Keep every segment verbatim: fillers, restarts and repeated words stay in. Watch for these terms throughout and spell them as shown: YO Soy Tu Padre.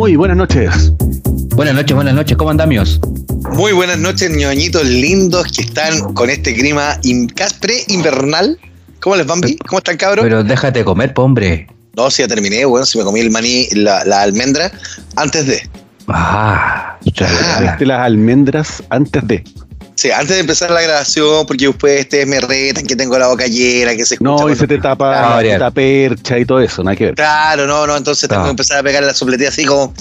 muy buenas noches. Buenas noches, buenas noches, ¿cómo andamos? Muy buenas noches, ñoñitos lindos que están con este clima pre-invernal. ¿Cómo les van? ¿Cómo están, cabros? Pero déjate comer, po, hombre. No, si ya terminé, bueno, si me comí el maní, la, la almendra, antes de... Ah, ah. Las almendras antes de... Sí, antes de empezar la grabación, porque después ustedes me retan que tengo la boca llena, que se escucha... No, y se te tapa ah, la percha y todo eso, nada que ver. Claro, no, no, entonces tengo ah. que empezar a pegar la sopletilla así como...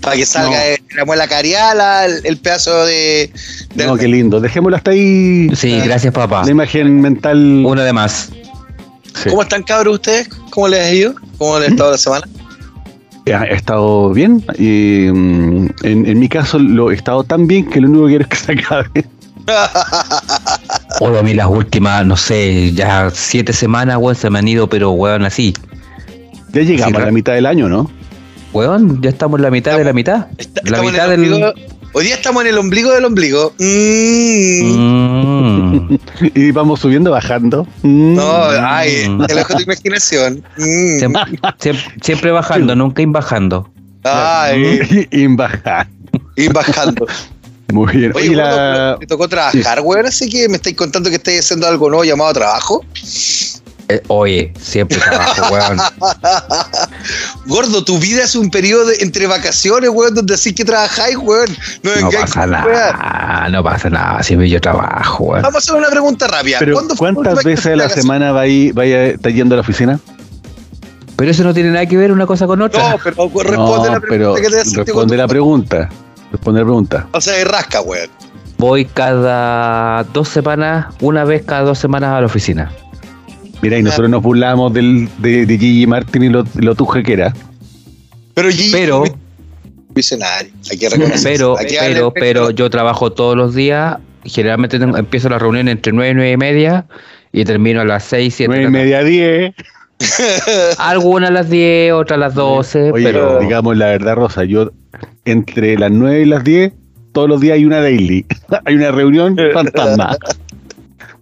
Para que salga no. el, la muela cariala, el, el pedazo de... de no, el... qué lindo, dejémoslo hasta ahí. Sí, ah, gracias, papá. La imagen mental... Uno de más. Sí. ¿Cómo están, cabros, ustedes? ¿Cómo les ha ido? ¿Cómo les ha estado la semana? He estado bien y en, en mi caso lo he estado tan bien que lo único que quiero es que se acabe. Oye, a mí las últimas, no sé, ya siete semanas, weón, se me han ido, pero weón, así. Ya llegamos sí, a la mitad del año, ¿no? Weón, ya estamos en la mitad estamos, de la mitad. Está, la mitad del... Ombligo, hoy día estamos en el ombligo del ombligo. Mm. Mm. Y vamos subiendo, bajando. Mm. No, ay, te lo dejo tu imaginación. Mm. Siempre, siempre, siempre bajando, nunca imbajando. Ay. Imbajando. Imbajando. Muy bien. Oye, Oye la... me tocó trabajar, sí. weón, así que me estáis contando que estáis haciendo algo nuevo llamado trabajo. Eh, oye, siempre trabajo, weón. Gordo, tu vida es un periodo de, entre vacaciones, weón, donde así que trabajáis, weón. No, no pasa nada, weón. No pasa nada, siempre yo trabajo, weón. Vamos a hacer una pregunta rápida. Pero ¿cuántas veces a la semana vais yendo a la oficina? Pero eso no tiene nada que ver una cosa con otra. No, pero responde no, la pregunta pero que te hace. Responde la pregunta. Responde la pregunta. O sea, rasca, weón. Voy cada dos semanas, una vez cada dos semanas a la oficina. Mira, y nosotros nos burlamos del, de, de Gigi Martin y lo, lo tuje que era. Pero Gigi pero, visionario, hay que reconocer. Pero, hay que pero, pero yo trabajo todos los días. Generalmente tengo, empiezo la reunión entre nueve y nueve y media y termino a las seis, siete. nueve y media, diez. Algunas a las diez, otras a las doce. Oye, pero digamos la verdad, Rosa, yo entre las nueve y las diez, todos los días hay una daily. Hay una reunión fantasma.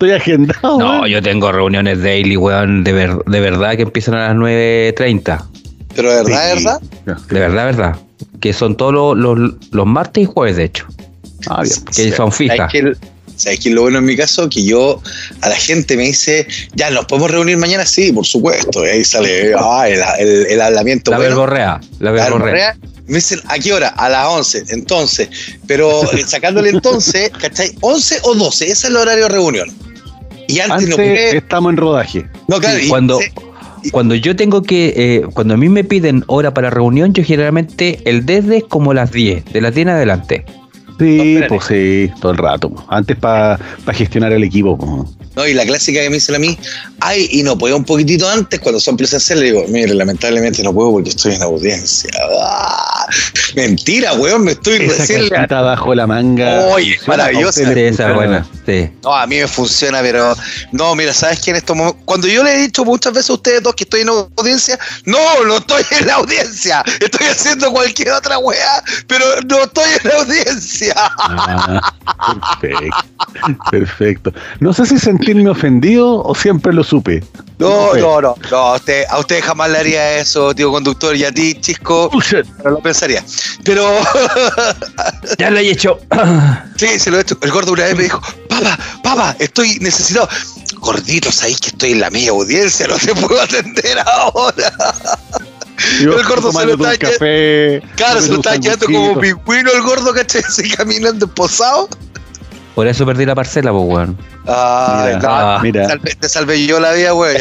Estoy agendado. No, man. Yo tengo reuniones daily, weón, de, ver, de verdad que empiezan a las nueve treinta. ¿Pero de verdad, sí. verdad? De verdad, verdad. Que son todos los, los, los martes y jueves, de hecho. Ah, bien. Que sí, son fijas. ¿Sabes qué es lo bueno en mi caso? Que yo, a la gente me dice, ya, ¿nos podemos reunir mañana? Sí, por supuesto. Y ahí sale ah, el, el, el hablamiento. La bueno. verborrea. La verborrea. Me dicen, ¿a qué hora? A las once, entonces. Pero sacándole entonces, ¿cachai? once o doce, ese es el horario de reunión. Y antes, antes no pude... estamos en rodaje. No, claro, sí, cuando, se... cuando yo tengo que, eh, cuando a mí me piden hora para reunión, yo generalmente el desde es como las diez, de las diez en adelante. Sí, no, pues sí, todo el rato. Antes para pa gestionar el equipo. Como. No, y la clásica que me dicen a mí, ay, y no podía un poquitito antes, cuando son plazas, le digo, mire, lamentablemente no puedo porque estoy en audiencia. Ah, mentira, weón, me estoy esa recién. La... bajo la manga. Oye, es maravillosa. Esa, buena, sí. No, a mí me funciona, pero no, mira, ¿sabes qué? En estos momentos, cuando yo le he dicho muchas veces a ustedes dos que estoy en audiencia, no, no estoy en la audiencia, estoy haciendo cualquier otra weá, pero no estoy en la audiencia. Ah, perfecto, perfecto. No sé si sentirme ofendido o siempre lo supe. No, no, no, no. A usted, a usted jamás le haría eso, tío conductor, y a ti, chisco, no lo pensaría. Pero ya lo he hecho. Sí, se lo he hecho. El gordo una vez me dijo, papá, papá, estoy necesitado. Gordito, sabéis que estoy en la media audiencia, no te puedo atender ahora. Yo, el gordo se lo está café, claro, se lo está quedando como pingüino el gordo, ¿cachai? Así caminando esposado. Por eso perdí la parcela, pues, weón. Ah, mira, claro, ah, mira. Te, salvé, te salvé yo la vida, weón.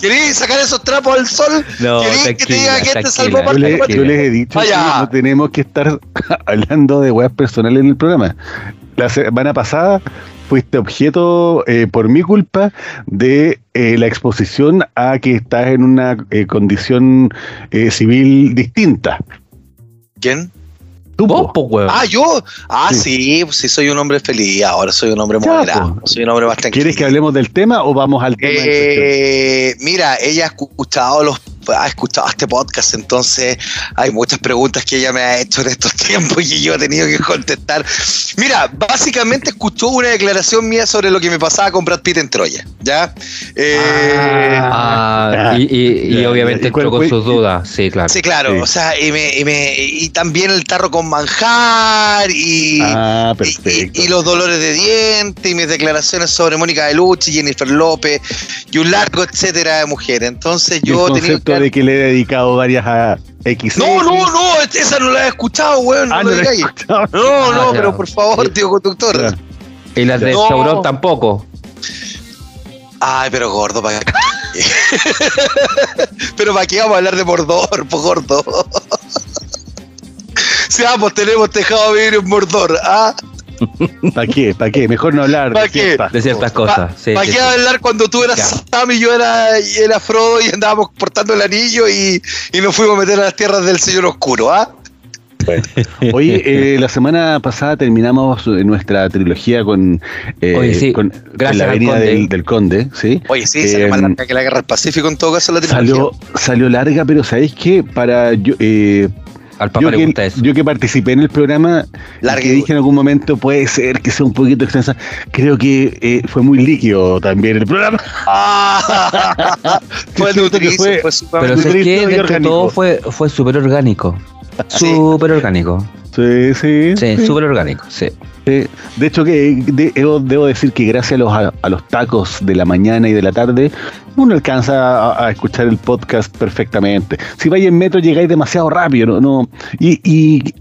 ¿Querés sacar esos trapos al sol? No, ¿querés que te diga que te salvó para el yo les he dicho que no tenemos que estar hablando de weas personales en el programa. La semana pasada fuiste objeto, eh, por mi culpa, de eh, la exposición a que estás en una eh, condición eh, civil distinta. ¿Quién? ¿Tú, vos, po, weón? Ah, ¿yo? Ah, sí. sí, sí, soy un hombre feliz, ahora soy un hombre ya, moderado, po. Soy un hombre bastante... ¿Quieres que hablemos del tema o vamos al tema? Eh, mira, ella ha escuchado los ha escuchado este podcast, entonces hay muchas preguntas que ella me ha hecho en estos tiempos y yo he tenido que contestar. Mira, básicamente escuchó una declaración mía sobre lo que me pasaba con Brad Pitt en Troya, ¿ya? Eh, ah, y, y, y obviamente entró con sus dudas, sí, claro. Sí, claro, sí. O sea, y, me, y, me, y también el tarro con manjar y, ah, perfecto. Y, y los dolores de diente y mis declaraciones sobre Mónica Bellucci, Jennifer López y un largo etcétera de mujeres. Entonces yo tenía... El concepto de que le he dedicado varias a... X. No, no, no, esa no la he escuchado, weón. No, ah, no, lo digáis. No, no, no, pero por favor, tío conductor. Y las de no. Sauron tampoco. Ay, pero gordo, para acá. Pero para qué vamos a hablar de Mordor, pues gordo. Si ambos tenemos tejado a vivir en Mordor, ¿ah? ¿Para qué? ¿Para qué? Mejor no hablar de, qué? Ciertas, de ciertas cosas. ¿Para sí, pa sí, qué sí. hablar cuando tú eras Sam y yo era, era Frodo y andábamos portando el anillo y, y nos fuimos a meter a las tierras del Señor Oscuro? ¿Ah? Bueno. Oye, eh, la semana pasada terminamos nuestra trilogía con, eh, Oye, sí. con, con la avenida Conde. Del, del Conde, ¿sí? Oye, sí, eh, salió más larga que la Guerra del Pacífico en todo caso la trilogía. Salió, salió larga, pero ¿sabéis qué? Para... Yo, eh, Al papá yo, le gusta que, eso. Yo que participé en el programa, Largue, que dije en algún momento, puede ser que sea un poquito extensa. Creo que eh, fue muy líquido también el programa. Fue nutricio, fue, fue super Pero sé que dentro de todo fue, fue súper orgánico. Súper sí. orgánico. Sí, sí. Sí, súper sí. orgánico, sí. Eh, de hecho, que de, debo, debo decir que gracias a los, a, a los tacos de la mañana y de la tarde, uno alcanza a, a escuchar el podcast perfectamente. Si vais en metro, llegáis demasiado rápido, ¿no? no y, y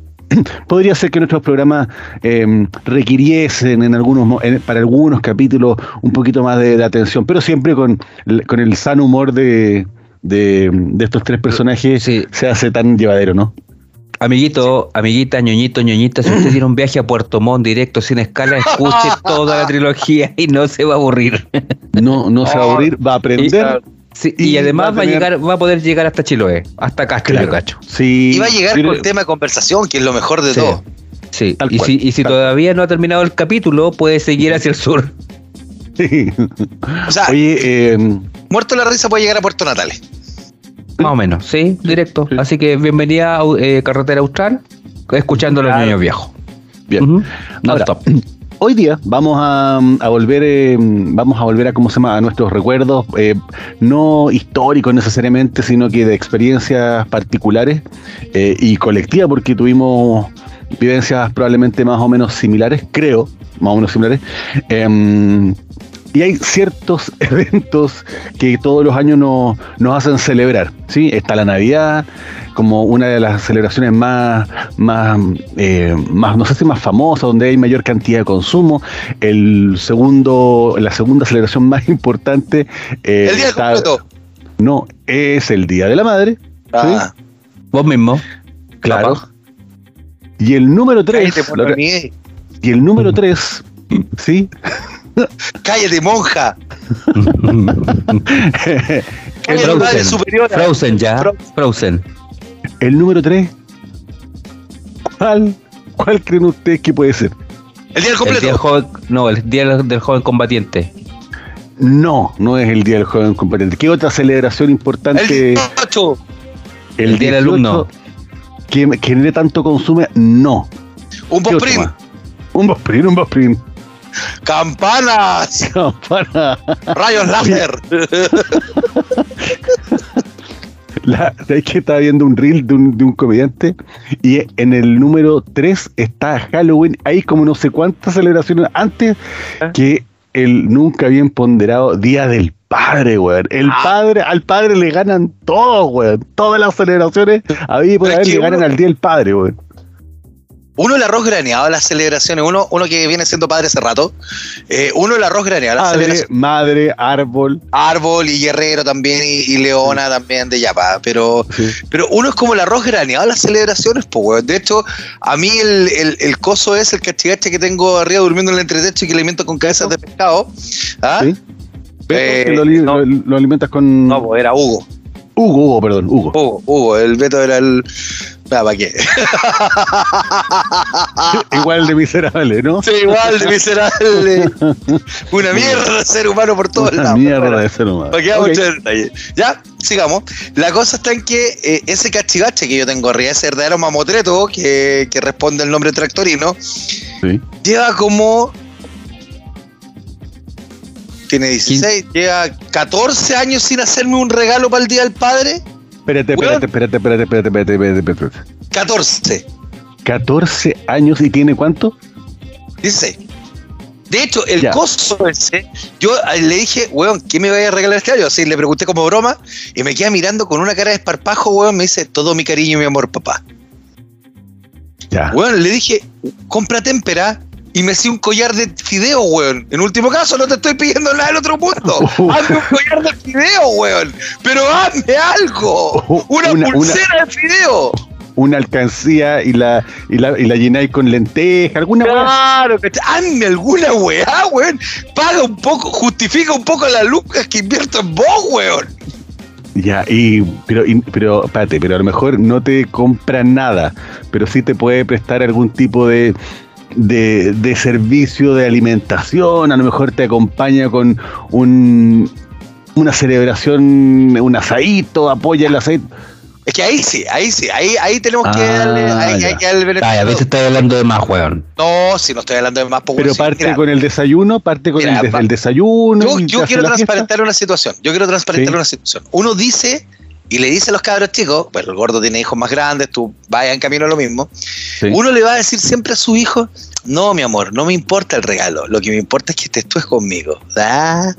podría ser que nuestros programas eh, requiriesen en algunos, en, para algunos capítulos un poquito más de, de atención, pero siempre con, con el sano humor de, de, de estos tres personajes sí. se hace tan llevadero, ¿no? Amiguito, amiguita, ñoñito, ñoñita, si usted tiene un viaje a Puerto Montt directo sin escala, escuche toda la trilogía y no se va a aburrir. No, no se va a aburrir, va a aprender. Y, sí, y, y además va a, tener... va a llegar, va a poder llegar hasta Chiloé, hasta Castro, claro. Cacho. Sí, y va a llegar sí, con tema de conversación, que es lo mejor de sí, todo. Sí, y si, y si todavía no ha terminado el capítulo, puede seguir hacia el sur. Sí. O sea, Oye, eh, muerto la risa puede llegar a Puerto Natales. Más o menos, sí, directo. Sí. Así que bienvenida a eh, Carretera Austral, escuchando claro. Los Ñoños Viejos. Bien. Uh-huh. Ahora, stop. Hoy día vamos a, a volver, eh, vamos a volver a cómo se llama, a nuestros recuerdos, eh, no históricos necesariamente, sino que de experiencias particulares eh, y colectivas, porque tuvimos vivencias probablemente más o menos similares, creo, más o menos similares. Eh, Y hay ciertos eventos que todos los años nos, nos hacen celebrar, ¿sí? Está la Navidad como una de las celebraciones más, más, eh, más no sé si más famosas, donde hay mayor cantidad de consumo. El segundo, la segunda celebración más importante... Eh, ¿El día está, del completo? No, es el Día de la Madre. Ah, ¿sí? Vos mismo. Claro. Papá. Y el número tres... Y el número tres, ¿sí? ¡Cállate, monja! El Frozen, superior a... Frozen ya. Fro- Frozen. El número tres. ¿Cuál, ¿Cuál creen ustedes que puede ser? ¿El día del completo? El día del joven, no, el día del joven combatiente. No, no es el día del joven combatiente. ¿Qué otra celebración importante? El dieciocho. El, el día del alumno. ¿Que, que no tanto consume? No. Un bosprim. Un bosprim, un bosprim. ¡Campanas! ¡Campanas! ¡Rayos láser! La, es que estaba viendo un reel de un, de un comediante y en el número tres está Halloween. Hay como no sé cuántas celebraciones antes que el nunca bien ponderado Día del Padre, weón. El ah. padre, al padre le ganan todo, weón. Todas las celebraciones a mí por haber le ganan uno, al Día del Padre, weón. Uno el arroz graneado, las celebraciones, uno, uno que viene siendo padre hace rato, eh, uno el arroz graneado, las madre, madre, árbol. Árbol y guerrero también, y, y leona sí. también de Yapa, pero, sí. pero uno es como el arroz graneado, las celebraciones, pues weón. De hecho, a mí el, el, el coso es el cachigache que tengo arriba durmiendo en el entretecho y que alimento con cabezas de pescado. ¿Ah? Sí. Eh, que lo, no. lo, lo alimentas con... No, pues era Hugo. Hugo, Hugo, perdón, Hugo. Hugo, Hugo el Beto era el... Ah, ¿para qué? Igual de miserable, ¿no? Sí, igual de miserable. Una mierda de ser humano por todos lados. Una mierda de ser humano. ¿Para qué vamos a detalle? Ya, sigamos. La cosa está en que eh, ese cachivache que yo tengo arriba, ese verdadero mamotreto que, que responde el nombre tractorino, sí, lleva como... Tiene dieciséis, ¿quién? Lleva catorce años sin hacerme un regalo para el Día del Padre. Espérate, espérate, espérate, espérate, espérate, espérate, espérate, espérate, espérate. catorce. catorce años y tiene ¿cuánto? dieciséis. De hecho, el ya. coso ese, yo le dije, weón, ¿qué me vaya a regalar este año? Así le pregunté como broma y me queda mirando con una cara de esparpajo, weón, me dice, todo mi cariño y mi amor, papá. Ya. Weón, le dije, compra témpera. Y me hacía un collar de fideo, weón. En último caso, no te estoy pidiendo nada del otro mundo. Uh, hazme un collar de fideo, weón. Pero hazme algo. Uh, una, una pulsera una, de fideo. Una alcancía y la y la, y la llenáis con lenteja. Alguna weón. Claro, weá? Hazme alguna weá, weón. Paga un poco, justifica un poco las lucas que invierto en vos, weón. Ya, y pero, y, pero, pate, pero a lo mejor no te compra nada. Pero sí te puede prestar algún tipo de... De, de servicio de alimentación, a lo mejor te acompaña con un, una celebración, un asadito, apoya el asadito. Es que ahí sí, ahí sí, ahí, ahí tenemos ah, que darle, ahí, hay que darle el beneficio. Ah, a veces estás hablando de más, weón. No, si no estoy hablando de más, pues, pero sí, parte mira, con el desayuno, parte con mira, el, el desayuno. Yo, yo quiero transparentar fiesta. una situación, yo quiero transparentar sí. una situación. Uno dice... Y le dice a los cabros chicos, pues el gordo tiene hijos más grandes, tú vayas en camino a lo mismo. Sí. Uno le va a decir siempre a su hijo, no, mi amor, no me importa el regalo, lo que me importa es que estés tú conmigo. ¿Ah?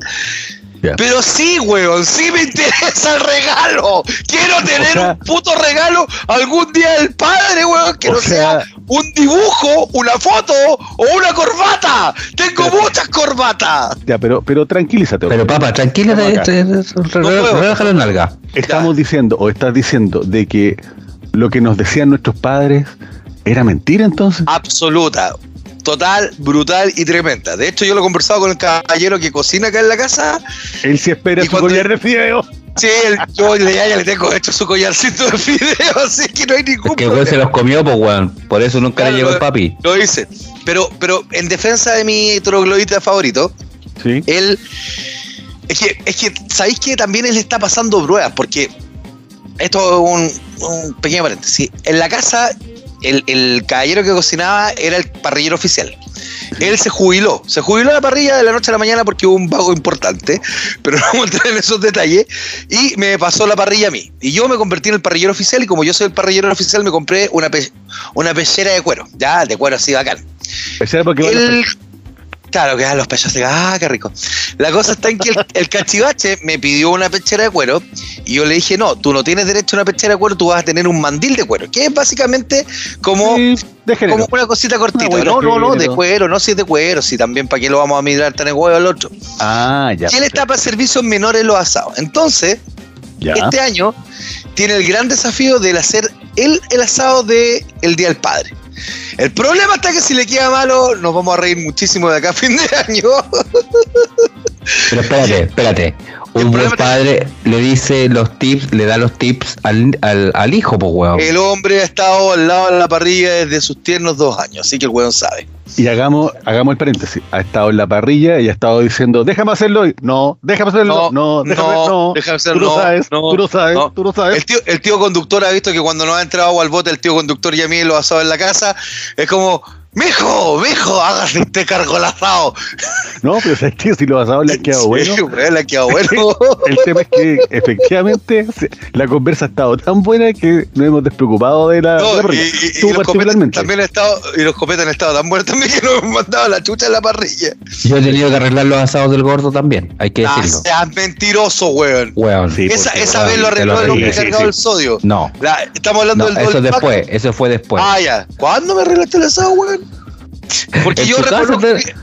Yeah. Pero sí, weón, sí me interesa el regalo. Quiero tener o sea, un puto regalo algún día del padre, weón, que no sea, sea un dibujo, una foto o una corbata. Tengo pero, muchas corbatas. Ya, pero, pero tranquilízate. Pero papá, tranquilízate, relájale la nalga. Estamos diciendo, o estás diciendo, de que lo que nos decían nuestros padres era mentira, entonces. Absoluta, total, brutal y tremenda. De hecho, yo lo he conversado con el caballero que cocina acá en la casa. Él sí espera su collar de fideo. Sí, el, yo le, ya le tengo hecho su collarcito de fideo, así que no hay ningún problema. Es que se los comió, pues, weón. Por eso nunca claro, le llegó el papi. Lo hice. Pero, pero en defensa de mi troglodita favorito, sí, él... Es que, es que, ¿sabéis que también él está pasando pruebas? Porque esto es un, un pequeño paréntesis. En la casa, el, el caballero que cocinaba era el parrillero oficial. Él se jubiló. Se jubiló a la parrilla de la noche a la mañana porque hubo un vago importante. Pero no vamos a entrar en esos detalles. Y me pasó la parrilla a mí. Y yo me convertí en el parrillero oficial. Y como yo soy el parrillero oficial, me compré una, pe una pechera de cuero. Ya, de cuero así bacán. ¿Pechera porque el, Claro, que ah, los pechos se ah, qué rico. La cosa está en que el, el cachivache me pidió una pechera de cuero y yo le dije, no, tú no tienes derecho a una pechera de cuero, tú vas a tener un mandil de cuero, que es básicamente como, sí, como una cosita cortita. Ah, bueno, no, no, no, de cuero, no, si es de cuero, si también para qué lo vamos a mirar tan el huevo al otro. Ah, ya. Y él está para servicios menores en los asados. Entonces, ya. este año tiene el gran desafío de hacer el, el asado de el Día del Padre. El problema está que si le queda malo, nos vamos a reír muchísimo de acá a fin de año. Pero espérate, espérate. Un buen padre le dice los tips, le da los tips al, al, al hijo, pues weón. El hombre ha estado al lado de la parrilla desde sus tiernos dos años, así que el weón sabe. Y hagamos, hagamos el paréntesis. Ha estado en la parrilla y ha estado diciendo, déjame hacerlo. No, déjame hacerlo. No, no, déjame, no, no. déjame hacerlo. Tú no, no sabes, no, tú no sabes, no. tú no sabes. El tío, el tío conductor ha visto que cuando no ha entrado agua al bote, el tío conductor ya a mí lo ha asado en la casa. Es como, mijo, mijo, hágase usted cargo el asado. No, pero ¿sabes qué? Si los asados le han quedado bueno. Sí, le han quedado bueno. El tema es que efectivamente la conversa ha estado tan buena que nos hemos despreocupado de la... No, la y, y, Tú y particularmente. También he estado, y los copetes han estado tan buenos también que nos hemos mandado la chucha en la parrilla. Yo he tenido que arreglar los asados del gordo también, hay que decirlo. No seas mentiroso, weón. Weón, sí. Esa, esa vez lo arregló el hombre cargado del sodio. No. La, estamos hablando no, del eso después, eso fue después. Ah, ya. ¿Cuándo me arreglaste el asado, weón? Porque yo recuerdo que...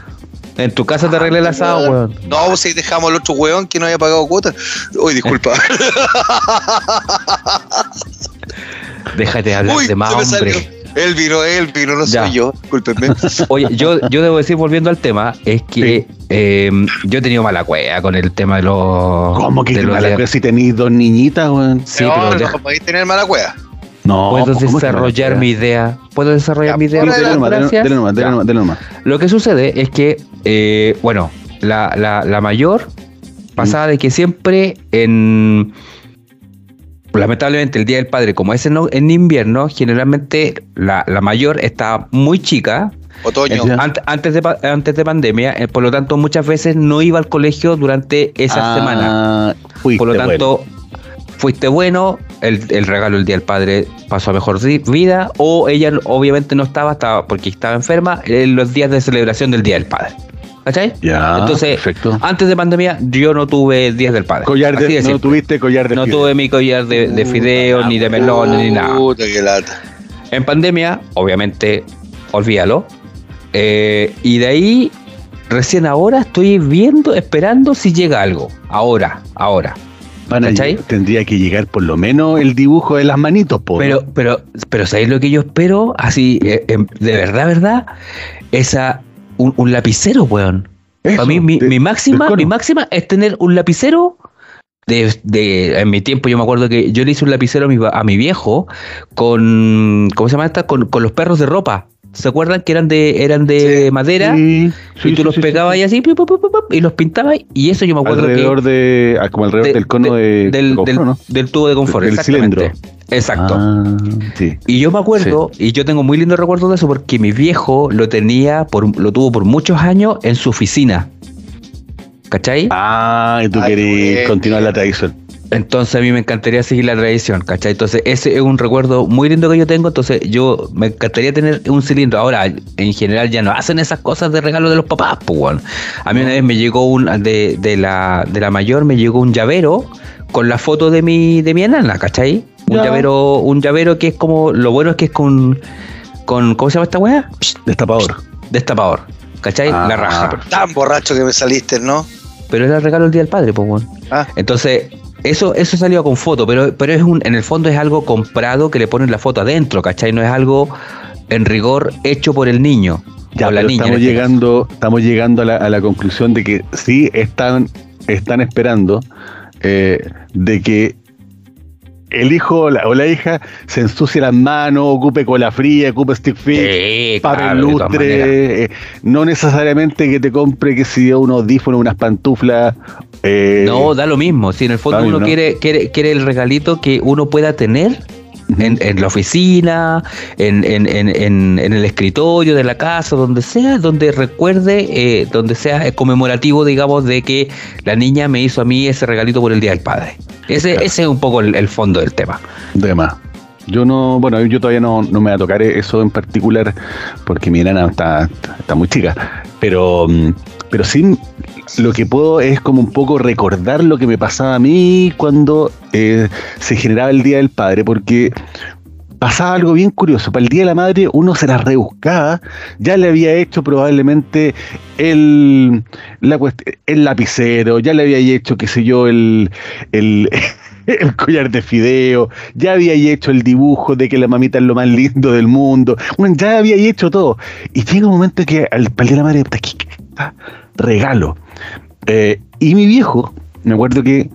En tu casa te arreglé el asado, weón. No, si dejamos al otro weón que no haya pagado cuota. Uy, disculpa. Déjate hablar Uy, de más, hombre. Él vino, él vino, no ya. soy yo. Discúlpenme. Oye, yo, yo debo decir, volviendo al tema, es que sí. eh, yo he tenido mala cueva con el tema de los... ¿Cómo que de los mala cueva si tenéis dos niñitas, weón? Sí, no, pero no, podéis tener mala cueva. No, puedo desarrollar mi idea. Puedo desarrollar ya, mi idea. Dele nomás, dele nomás, dele nomás, dele nomás. Lo que sucede es que, eh, bueno, la, la, la mayor pasaba mm. de que siempre en... Lamentablemente el Día del Padre, como es en, en invierno, generalmente la, la mayor está muy chica. Otoño. Antes, antes, de, antes de pandemia, eh, por lo tanto muchas veces no iba al colegio durante esa ah, semana. Por lo tanto, bueno. fuiste bueno, el, el regalo del Día del Padre pasó a mejor vida, o ella obviamente no estaba, estaba porque estaba enferma en los días de celebración del Día del Padre. ¿Cachai? Ya, entonces, perfecto. Antes de pandemia yo no tuve días del padre. Collar de, de no tuviste collar de No fideo. Tuve mi collar de, de fideos, ni de melón, ni nada. Puta, qué lata. En pandemia, obviamente, olvídalo. Eh, y de ahí, recién ahora estoy viendo, esperando si llega algo. Ahora, ahora. ¿Cachai? Tendría que llegar por lo menos el dibujo de las manitos, po, pero, ¿no? pero, pero, ¿sabéis lo que yo espero? Así, eh, eh, de verdad, verdad, esa... Un, un lapicero, weón. Eso, Para mí, mi, de, mi máxima, mi máxima es tener un lapicero. De, de, en mi tiempo, yo me acuerdo que yo le hice un lapicero a mi, a mi viejo con, ¿cómo se llama esta? Con, con los perros de ropa. ¿Se acuerdan que eran de, eran de sí. madera? Sí, sí, y tú sí, los sí, pegabas sí. y así, y los pintabas. Y eso yo me acuerdo alrededor que. De, como alrededor de, del cono de, de, del, de confort, del, ¿no? del tubo de confort, del cilindro. Exacto. Ah, sí. Y yo me acuerdo, sí. y yo tengo muy lindo recuerdo de eso, porque mi viejo lo tenía, por, lo tuvo por muchos años en su oficina. ¿Cachai? Ah, y tú querés continuar la tradición. Entonces a mí me encantaría seguir la tradición, ¿cachai? Entonces ese es un recuerdo muy lindo que yo tengo, entonces yo me encantaría tener un cilindro. Ahora, en general ya no hacen esas cosas de regalo de los papás, pues bueno. A mí una vez me llegó un, de, de, la, de la mayor, me llegó un llavero con la foto de mi, de mi enana, ¿cachai? Un ya. llavero, un llavero que es como, lo bueno es que es con, con ¿cómo se llama esta weá? Destapador. Destapador, ¿cachai? Ah, la raja. Pero... Tan borracho que me saliste, ¿no? Pero era el regalo del Día del Padre, pues bueno. Ah. Entonces... Eso, eso salió con foto, pero, pero es un, en el fondo es algo comprado que le ponen la foto adentro, ¿cachai? No es algo en rigor hecho por el niño ya, o la niña. Estamos llegando, estamos llegando a la, a la conclusión de que sí están, están esperando eh, de que el hijo o la, o la hija se ensucie las manos, ocupe cola fría, ocupe stick fix, sí, papel claro, lustre, eh, no necesariamente que te compre que si un audífono, unas pantuflas. Eh, no, da lo mismo. Si en el fondo uno no. quiere, quiere, quiere el regalito que uno pueda tener en, en la oficina, en, en, en, en, en el escritorio de la casa, donde sea, donde recuerde, eh, donde sea conmemorativo, digamos, de que la niña me hizo a mí ese regalito por el Día del Padre. Ese, claro. ese es un poco el, el fondo del tema. Tema. Yo no, bueno, yo todavía no, no me voy a tocar eso en particular porque mi nana está, está muy chica, pero, pero sí lo que puedo es como un poco recordar lo que me pasaba a mí cuando eh, se generaba el Día del Padre, porque pasaba algo bien curioso. Para el Día de la Madre uno se la rebuscaba, ya le había hecho probablemente el, la, el lapicero, ya le había hecho, qué sé yo, el... el el collar de fideo, ya había hecho el dibujo de que la mamita es lo más lindo del mundo, bueno, ya había hecho todo. Y llega un momento que al palé de la madre, regalo. Eh, y mi viejo, me acuerdo que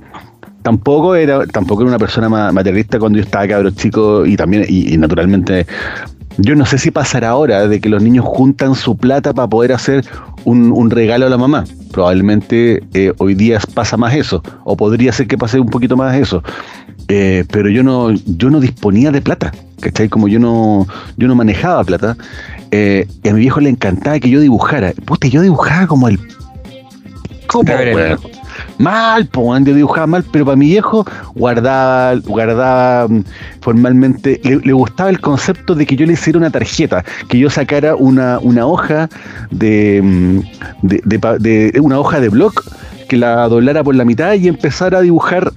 tampoco era, tampoco era una persona materialista cuando yo estaba cabro chico, y también, y, y naturalmente, yo no sé si pasará ahora de que los niños juntan su plata para poder hacer un, un regalo a la mamá. Probablemente eh, hoy día pasa más eso, o podría ser que pase un poquito más eso. Eh, pero yo no, yo no disponía de plata, ¿cachai? Como yo no, yo no manejaba plata, eh, y a mi viejo le encantaba que yo dibujara. Puta, yo dibujaba como el... ¿Cómo? Bueno, mal, po, yo dibujaba mal, pero para mi viejo guardaba, guardaba formalmente, le, le gustaba el concepto de que yo le hiciera una tarjeta, que yo sacara una, una hoja de, de, de, de una hoja de blog, que la doblara por la mitad y empezara a dibujar.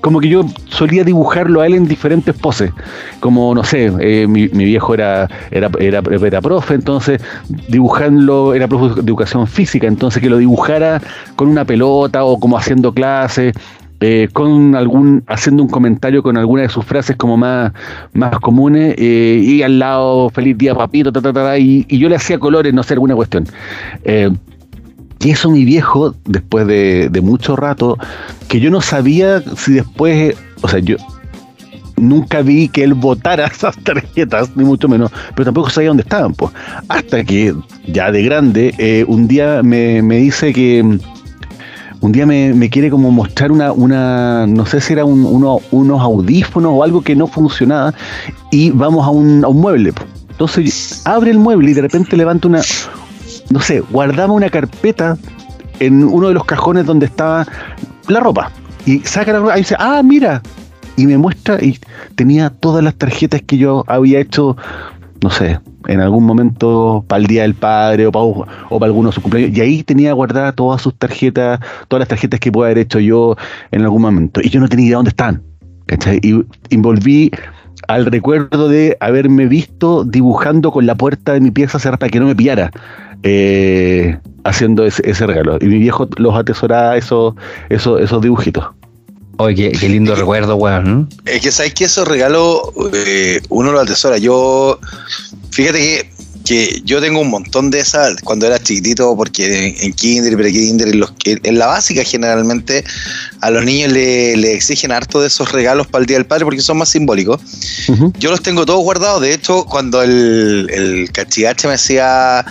Como que yo solía dibujarlo a él en diferentes poses, como no sé, eh, mi, mi viejo era era, era era profe, entonces dibujarlo, era profe de educación física, entonces que lo dibujara con una pelota o como haciendo clases, eh, con algún, haciendo un comentario con alguna de sus frases como más, más comunes, eh, y al lado feliz día papito, ta, ta, ta, y, y yo le hacía colores, no sé, alguna cuestión. Eh, Y eso mi viejo, después de, de mucho rato, que yo no sabía si después, o sea, yo nunca vi que él botara esas tarjetas, ni mucho menos, pero tampoco sabía dónde estaban, pues. Hasta que, ya de grande, eh, un día me, me dice que... Un día me, me quiere como mostrar una, una no sé si era un, uno, unos audífonos o algo que no funcionaba, y vamos a un, a un mueble. Entonces abre el mueble y de repente levanta una, no sé, guardaba una carpeta en uno de los cajones donde estaba la ropa. Y saca la ropa y dice, ah, mira. Y me muestra y tenía todas las tarjetas que yo había hecho, no sé, en algún momento para el Día del Padre o para, o para alguno de sus cumpleaños, y ahí tenía guardadas todas sus tarjetas, todas las tarjetas que pude haber hecho yo en algún momento, y yo no tenía idea dónde estaban, ¿cachai? Y envolví al recuerdo de haberme visto dibujando con la puerta de mi pieza cerrada para que no me pillara, eh, haciendo ese, ese regalo, y mi viejo los atesoraba esos, esos, esos dibujitos. Oye, qué, qué lindo es recuerdo, weón. ¿Eh? Es que sabes que esos regalos, eh, uno los atesora. Yo, fíjate que, que yo tengo un montón de esas cuando era chiquitito, porque en, en kinder, pero kinder, en, los, en la básica generalmente a los niños le, le exigen harto de esos regalos para el Día del Padre porque son más simbólicos. Uh-huh. Yo los tengo todos guardados. De hecho, cuando el, el cachigache me hacía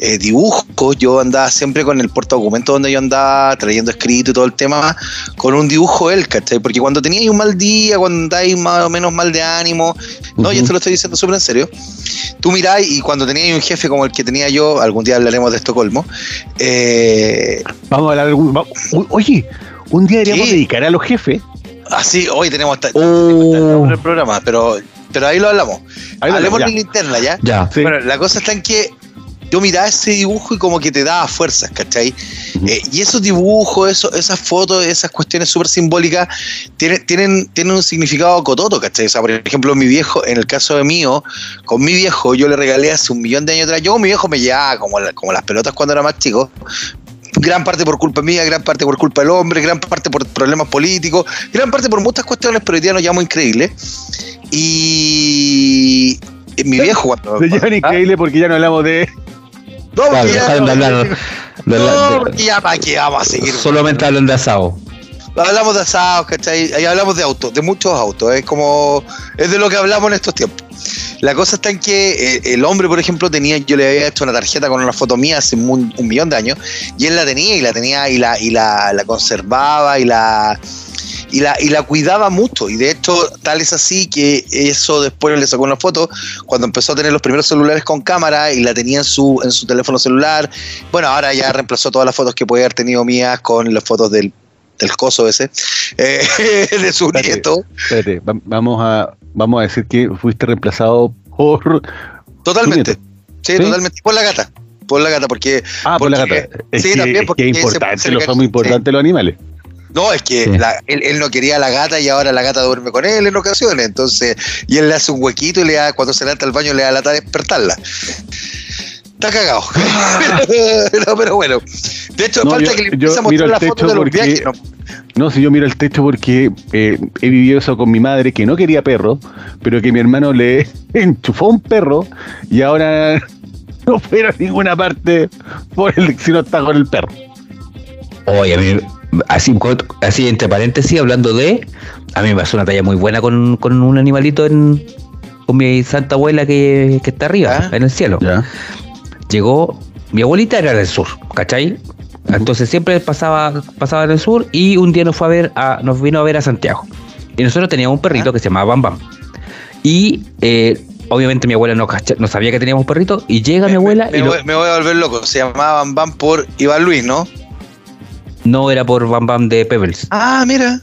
eh, dibujos, yo andaba siempre con el portadocumento donde yo andaba trayendo escrito y todo el tema, con un dibujo él, ¿cachai? Porque cuando teníais un mal día, cuando andáis más o menos mal de ánimo, uh-huh. No, y esto lo estoy diciendo súper en serio, tú miráis y cuando teníais un jefe como el que tenía yo, algún día hablaremos de Estocolmo, eh, vamos a hablar algún... Oye, un día deberíamos ¿qué? Dedicar a los jefes. Así, hoy tenemos ta- oh. el programa, pero, pero ahí lo hablamos. Ahí lo hablemos en linterna, ¿ya? Ya, sí. Bueno, la cosa está en que yo miraba ese dibujo y como que te daba fuerzas, ¿cachai? Uh-huh. Eh, y esos dibujos, eso, esas fotos, esas cuestiones súper simbólicas tienen, tienen, tienen un significado cototo, ¿cachai? O sea, por ejemplo, mi viejo, en el caso de mío, con mi viejo yo le regalé hace un millón de años atrás, yo con mi viejo me llevaba como, la, como las pelotas cuando era más chico, gran parte por culpa mía, gran parte por culpa del hombre, gran parte por problemas políticos, gran parte por muchas cuestiones, pero hoy día nos llamamos increíbles. Y mi viejo cuando se llaman increíbles porque ya no hablamos de no, claro, ya, dejaron de hablar de, no, de, ya para qué vamos a seguir solamente hablando de asado. Hablamos de asados, ¿cachai? Ahí hablamos de autos, de muchos autos, es ¿eh? como, es de lo que hablamos en estos tiempos. La cosa está en que eh, el hombre, por ejemplo, tenía, yo le había hecho una tarjeta con una foto mía hace un, un millón de años, y él la tenía, y la tenía, y la, y la, la conservaba, y la, y la, y la cuidaba mucho, y de hecho, tal es así que eso después le sacó una foto, cuando empezó a tener los primeros celulares con cámara, y la tenía en su, en su teléfono celular. Bueno, ahora ya reemplazó todas las fotos que podía haber tenido mías con las fotos del del coso ese, eh, de su espérate, nieto. Espérate, va, vamos a vamos a decir que fuiste reemplazado por... Totalmente, sí, sí, totalmente, por la gata, por la gata, porque... Ah, porque, por la gata, es sí, que, también porque es importante, se, se los, son muy importantes sí. Los animales. No, es que sí. la, él, él no quería a la gata y ahora la gata duerme con él en ocasiones, entonces, y él le hace un huequito y le da, cuando se levanta al baño le da la lata de despertarla. Está cagado. No, pero bueno. De hecho, no, falta yo, que le empiece a mostrar la foto de los porque, viajes. No. no, si yo miro el techo porque eh, he vivido eso con mi madre, que no quería perro, pero que mi hermano le enchufó un perro y ahora no fue a ninguna parte por el, si no está con el perro. Oye, a mí, así, así entre paréntesis, hablando de... A mí me pasó una talla muy buena con, con un animalito en, con mi santa abuela que, que está arriba, ¿ah? En el cielo. Ya. Llegó, mi abuelita era del sur, ¿cachai? Entonces siempre pasaba, pasaba en el sur y un día nos fue a ver, a, nos vino a ver a Santiago. Y nosotros teníamos un perrito que se llamaba Bam Bam. Y eh, obviamente mi abuela no, no sabía que teníamos un perrito y llega me, mi abuela... Me, y me, lo, voy, me voy a volver loco, se llamaba Bam Bam por Iván Luis, ¿no? No, era por Bam Bam de Pebbles. Ah, mira.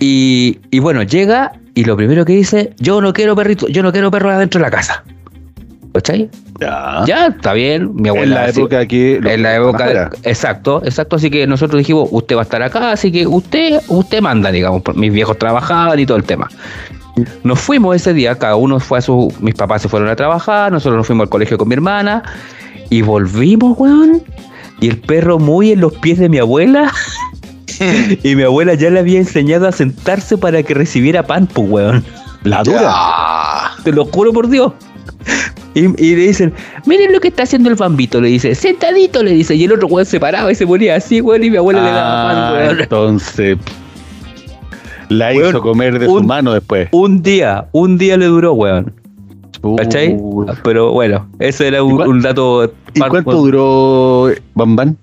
Y, y bueno, llega y lo primero que dice, yo no quiero perrito, yo no quiero perro adentro de la casa. ¿Cachai? Ya. ya, está bien. Mi abuela. En la así, época que. En la época. Era. Exacto, exacto. Así que nosotros dijimos, usted va a estar acá, así que usted, usted manda, digamos. Mis viejos trabajaban y todo el tema. Nos fuimos ese día, cada uno fue a su. Mis papás se fueron a trabajar, nosotros nos fuimos al colegio con mi hermana y volvimos, weón. Y el perro muy en los pies de mi abuela. Y mi abuela ya le había enseñado a sentarse para que recibiera pan, pues, weón. La dura. Ya. Te lo juro por Dios. Y, y le dicen, miren lo que está haciendo el bambito, le dice, sentadito, le dice, y el otro weón se paraba y se ponía así, weón, y mi abuela ah, le daba pan, weón. Entonces, La weón, hizo comer de un, su mano después. Un día, un día le duró, weón. ¿Cachai? Uh. Pero bueno, ese era un, un dato. ¿Y cuánto bueno. duró Bam Bam?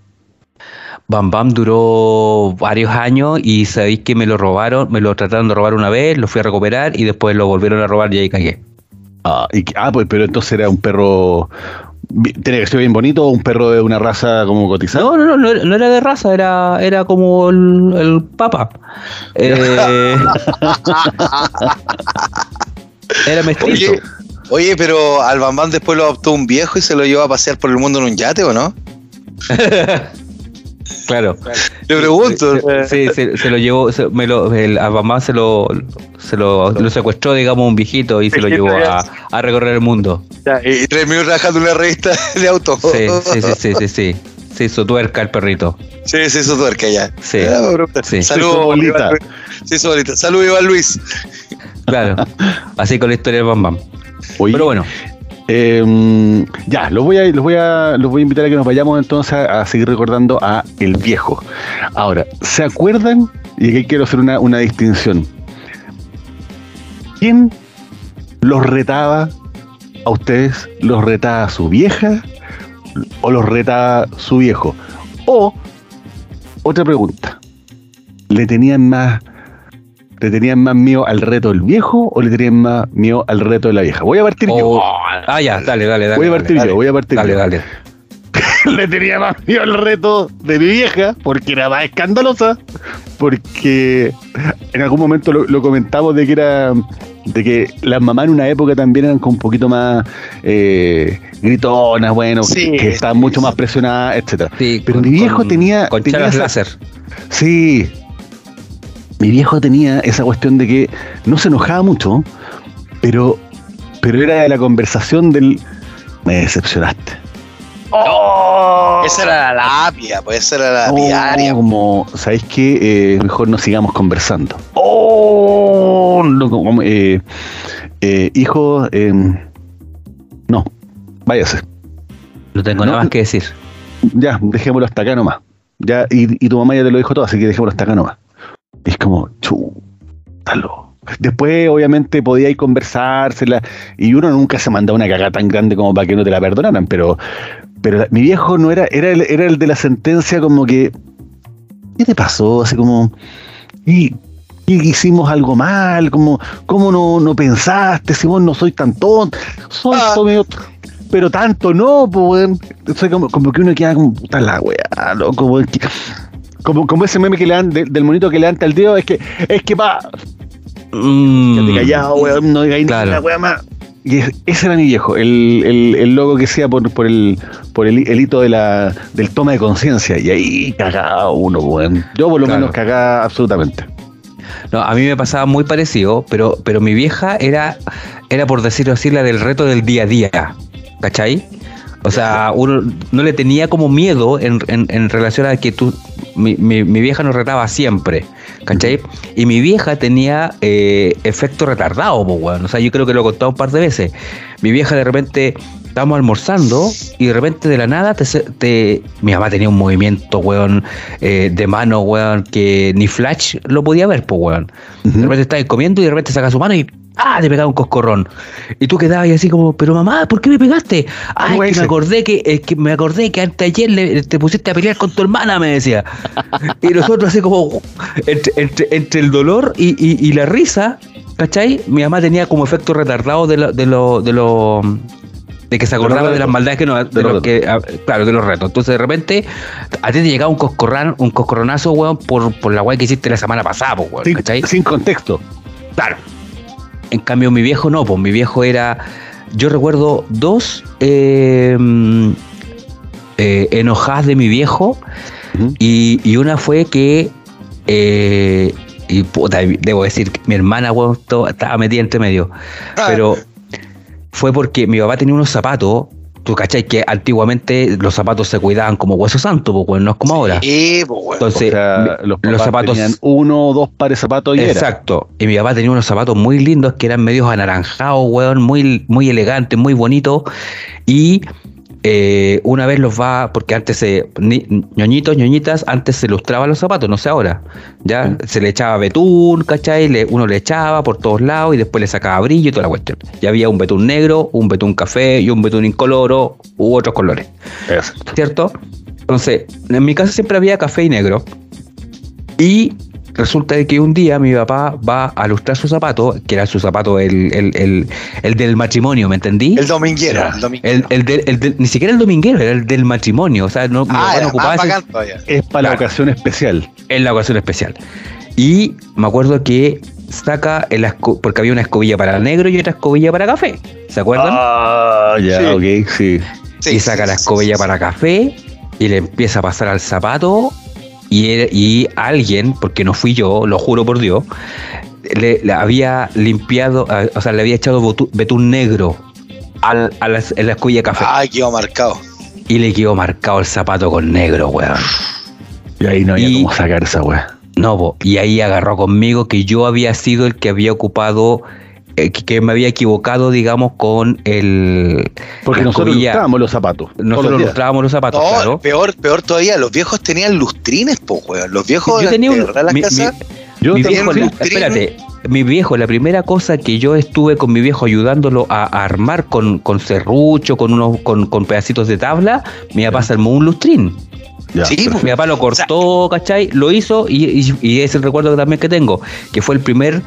Bam Bam duró varios años y sabéis que me lo robaron, me lo trataron de robar una vez, lo fui a recuperar y después lo volvieron a robar y ahí cagué. Ah, y, ah pues, pero entonces era un perro. ¿Tiene que ser bien bonito o un perro de una raza como cotizada? No, no, no, no era de raza, era, era como el, el papa. Eh, era mestizo. Oye, oye, pero al Bam Bam después lo adoptó un viejo y se lo llevó a pasear por el mundo en un yate, ¿o no? Claro. Le pregunto. Sí, se, se lo llevó, se, me lo, el, a Bam Bam se lo, se lo, lo secuestró, digamos, un viejito y se lo llevó a, a recorrer el mundo. Ya, y tres minutos trabajando en una revista de auto. Sí, sí, sí, sí, sí, sí. Se hizo tuerca el perrito. Sí, se hizo tuerca ya. Sí. sí. Saludos, Iván. Sí, Saludos, Iván Luis. Claro. Así con la historia del Bam Bam. Oye. Pero bueno. Eh, ya, los voy a, los voy a, los voy a invitar a que nos vayamos entonces a, a seguir recordando a El Viejo. Ahora, ¿se acuerdan? Y aquí quiero hacer una, una distinción. ¿Quién los retaba a ustedes? ¿Los retaba su vieja? ¿O los retaba su viejo? O, otra pregunta, ¿le tenían más... ¿Le tenían más miedo al reto del viejo o le tenían más miedo al reto de la vieja? Voy a partir oh, yo. Ah, ya, dale, dale, dale. Voy a partir dale, yo, dale, voy a partir dale, yo. Dale, dale. Le tenía más miedo al reto de mi vieja porque era más escandalosa, porque en algún momento lo, lo comentamos de que era... de que las mamás en una época también eran con un poquito más eh, gritonas, bueno, sí, que, que estaban mucho sí, más presionadas, etcétera. Sí, pero con, mi viejo con, tenía... Con tenía esa, láser. Sí... Mi viejo tenía esa cuestión de que no se enojaba mucho, pero, pero era de la conversación del... Me decepcionaste. ¡Oh! Esa era la apia, pues esa era la oh, diaria. Como, ¿sabéis qué? Eh, mejor no sigamos conversando. ¡Oh! No, como, eh, eh, hijo, eh, no, váyase. No tengo nada no, más que decir. Ya, dejémoslo hasta acá nomás. Ya, y, y tu mamá ya te lo dijo todo, así que dejémoslo hasta acá nomás. Es como, chútalo. Después, obviamente, podía ir conversársela. Y uno nunca se mandaba una cagada tan grande como para que no te la perdonaran. Pero, pero mi viejo no era, era el, era el de la sentencia como que, ¿qué te pasó? Así como, ¿y, y hicimos algo mal? Como, ¿cómo no, no pensaste? Si vos no sois tan tonto, soy ah. medio, pero tanto no, pues. Soy como, como que uno queda como, puta la weá, loco, pues. Como, como ese meme que le dan de, del monito que le dan al dedo, es que, es que pa. Mm. Ya te callado, weón, no digáis nada, weón más. Y es, ese era mi viejo, el, el, el loco que sea por, por el por el, el hito de la, del toma de conciencia. Y ahí cagaba uno, weón. Yo por lo claro. menos cagaba absolutamente. No, a mí me pasaba muy parecido, pero, pero mi vieja era, era por decirlo así, la del reto del día a día. ¿Cachai? O sea, uno no le tenía como miedo en, en, en relación a que tú, mi, mi, mi vieja nos retaba siempre, ¿cachai? Y mi vieja tenía eh, efecto retardado, pues, bueno. O sea, yo creo que lo he contado un par de veces. Mi vieja de repente, estábamos almorzando y de repente de la nada te, te mi mamá tenía un movimiento, weón, eh, de mano, weón, que ni Flash lo podía ver, pues, weón. Uh-huh. De repente estabas comiendo y de repente sacas su mano y ¡ah! Te pegaba un coscorrón. Y tú quedabas ahí así como, pero mamá, ¿por qué me pegaste? Ah, es que me acordé que, es que me acordé que anteayer le, te pusiste a pelear con tu hermana, me decía. Y nosotros así como, entre, entre, entre el dolor y, y, y la risa, ¿cachai? Mi mamá tenía como efecto retardado de lo, de lo, de lo de que se acordaba de las maldades que no, de lo que, claro, de los retos. Entonces de repente a ti te llegaba un coscorrón, un coscorronazo, weón, por, por la weá que hiciste la semana pasada, weón, sin, ¿cachai? Sin contexto. Claro. En cambio, mi viejo no, pues mi viejo era... Yo recuerdo dos eh, eh, enojadas de mi viejo. Uh-huh. y, y una fue que... Eh, y puta, debo decir que mi hermana, bueno, todo, estaba metida entre medio. Ah. Pero fue porque mi papá tenía unos zapatos. Tú cachai que antiguamente los zapatos se cuidaban como hueso santo, pues, bueno, no es como ahora. Sí, pues, bueno. Entonces, o sea, los, los zapatos tenían uno o dos pares de zapatos y exacto. Era. Y mi papá tenía unos zapatos muy lindos que eran medios anaranjados, weón, muy, muy elegantes, muy bonitos. Y eh, una vez los va, porque antes se, ni, ñoñitos, ñoñitas, antes se lustraban los zapatos, no sé ahora, ya se le echaba betún, ¿cachai? Le, uno le echaba por todos lados y después le sacaba brillo y toda la cuestión. Ya había un betún negro, un betún café y un betún incoloro u otros colores. Exacto. ¿Cierto? Entonces, en mi casa siempre había café y negro. Y resulta de que un día mi papá va a lustrar su zapato, que era su zapato el, el, el, el del matrimonio, ¿me entendí? El dominguero. El dominguero. El, el del, el del, ni siquiera el dominguero, era el del matrimonio. O sea, no, ah, mi papá no ocupaba ese, es para claro, la ocasión especial. Es la ocasión especial. Y me acuerdo que saca, el asco, porque había una escobilla para negro y otra escobilla para café. ¿Se acuerdan? Ah, ya, sí. ok, sí. Y saca la escobilla para café y le empieza a pasar al zapato. Y, y alguien, porque no fui yo, lo juro por Dios, le, le había limpiado, o sea, le había echado botu, betún negro al, a las, en la escobilla de café. Ah, quedó marcado. Y le quedó marcado el zapato con negro, weón. Y ahí no había y, cómo sacar esa weón. No, po, y ahí agarró conmigo que yo había sido el que había ocupado, eh, que, que me había equivocado, digamos, con el... Porque nosotros lustrábamos los zapatos. Nosotros lustrábamos los zapatos, no, claro. Peor, peor todavía, los viejos tenían lustrines, po, weón. Los viejos... Yo tenía un... Las mi, casas, mi, yo mi viejo, la, espérate, mi viejo, la primera cosa que yo estuve con mi viejo ayudándolo a, a armar con, con serrucho, con unos con, con pedacitos de tabla, mi papá se armó un lustrín. Ya, sí, pues, mi papá lo cortó, o sea, ¿cachai? Lo hizo y, y, y es el recuerdo también que tengo, que fue el primer...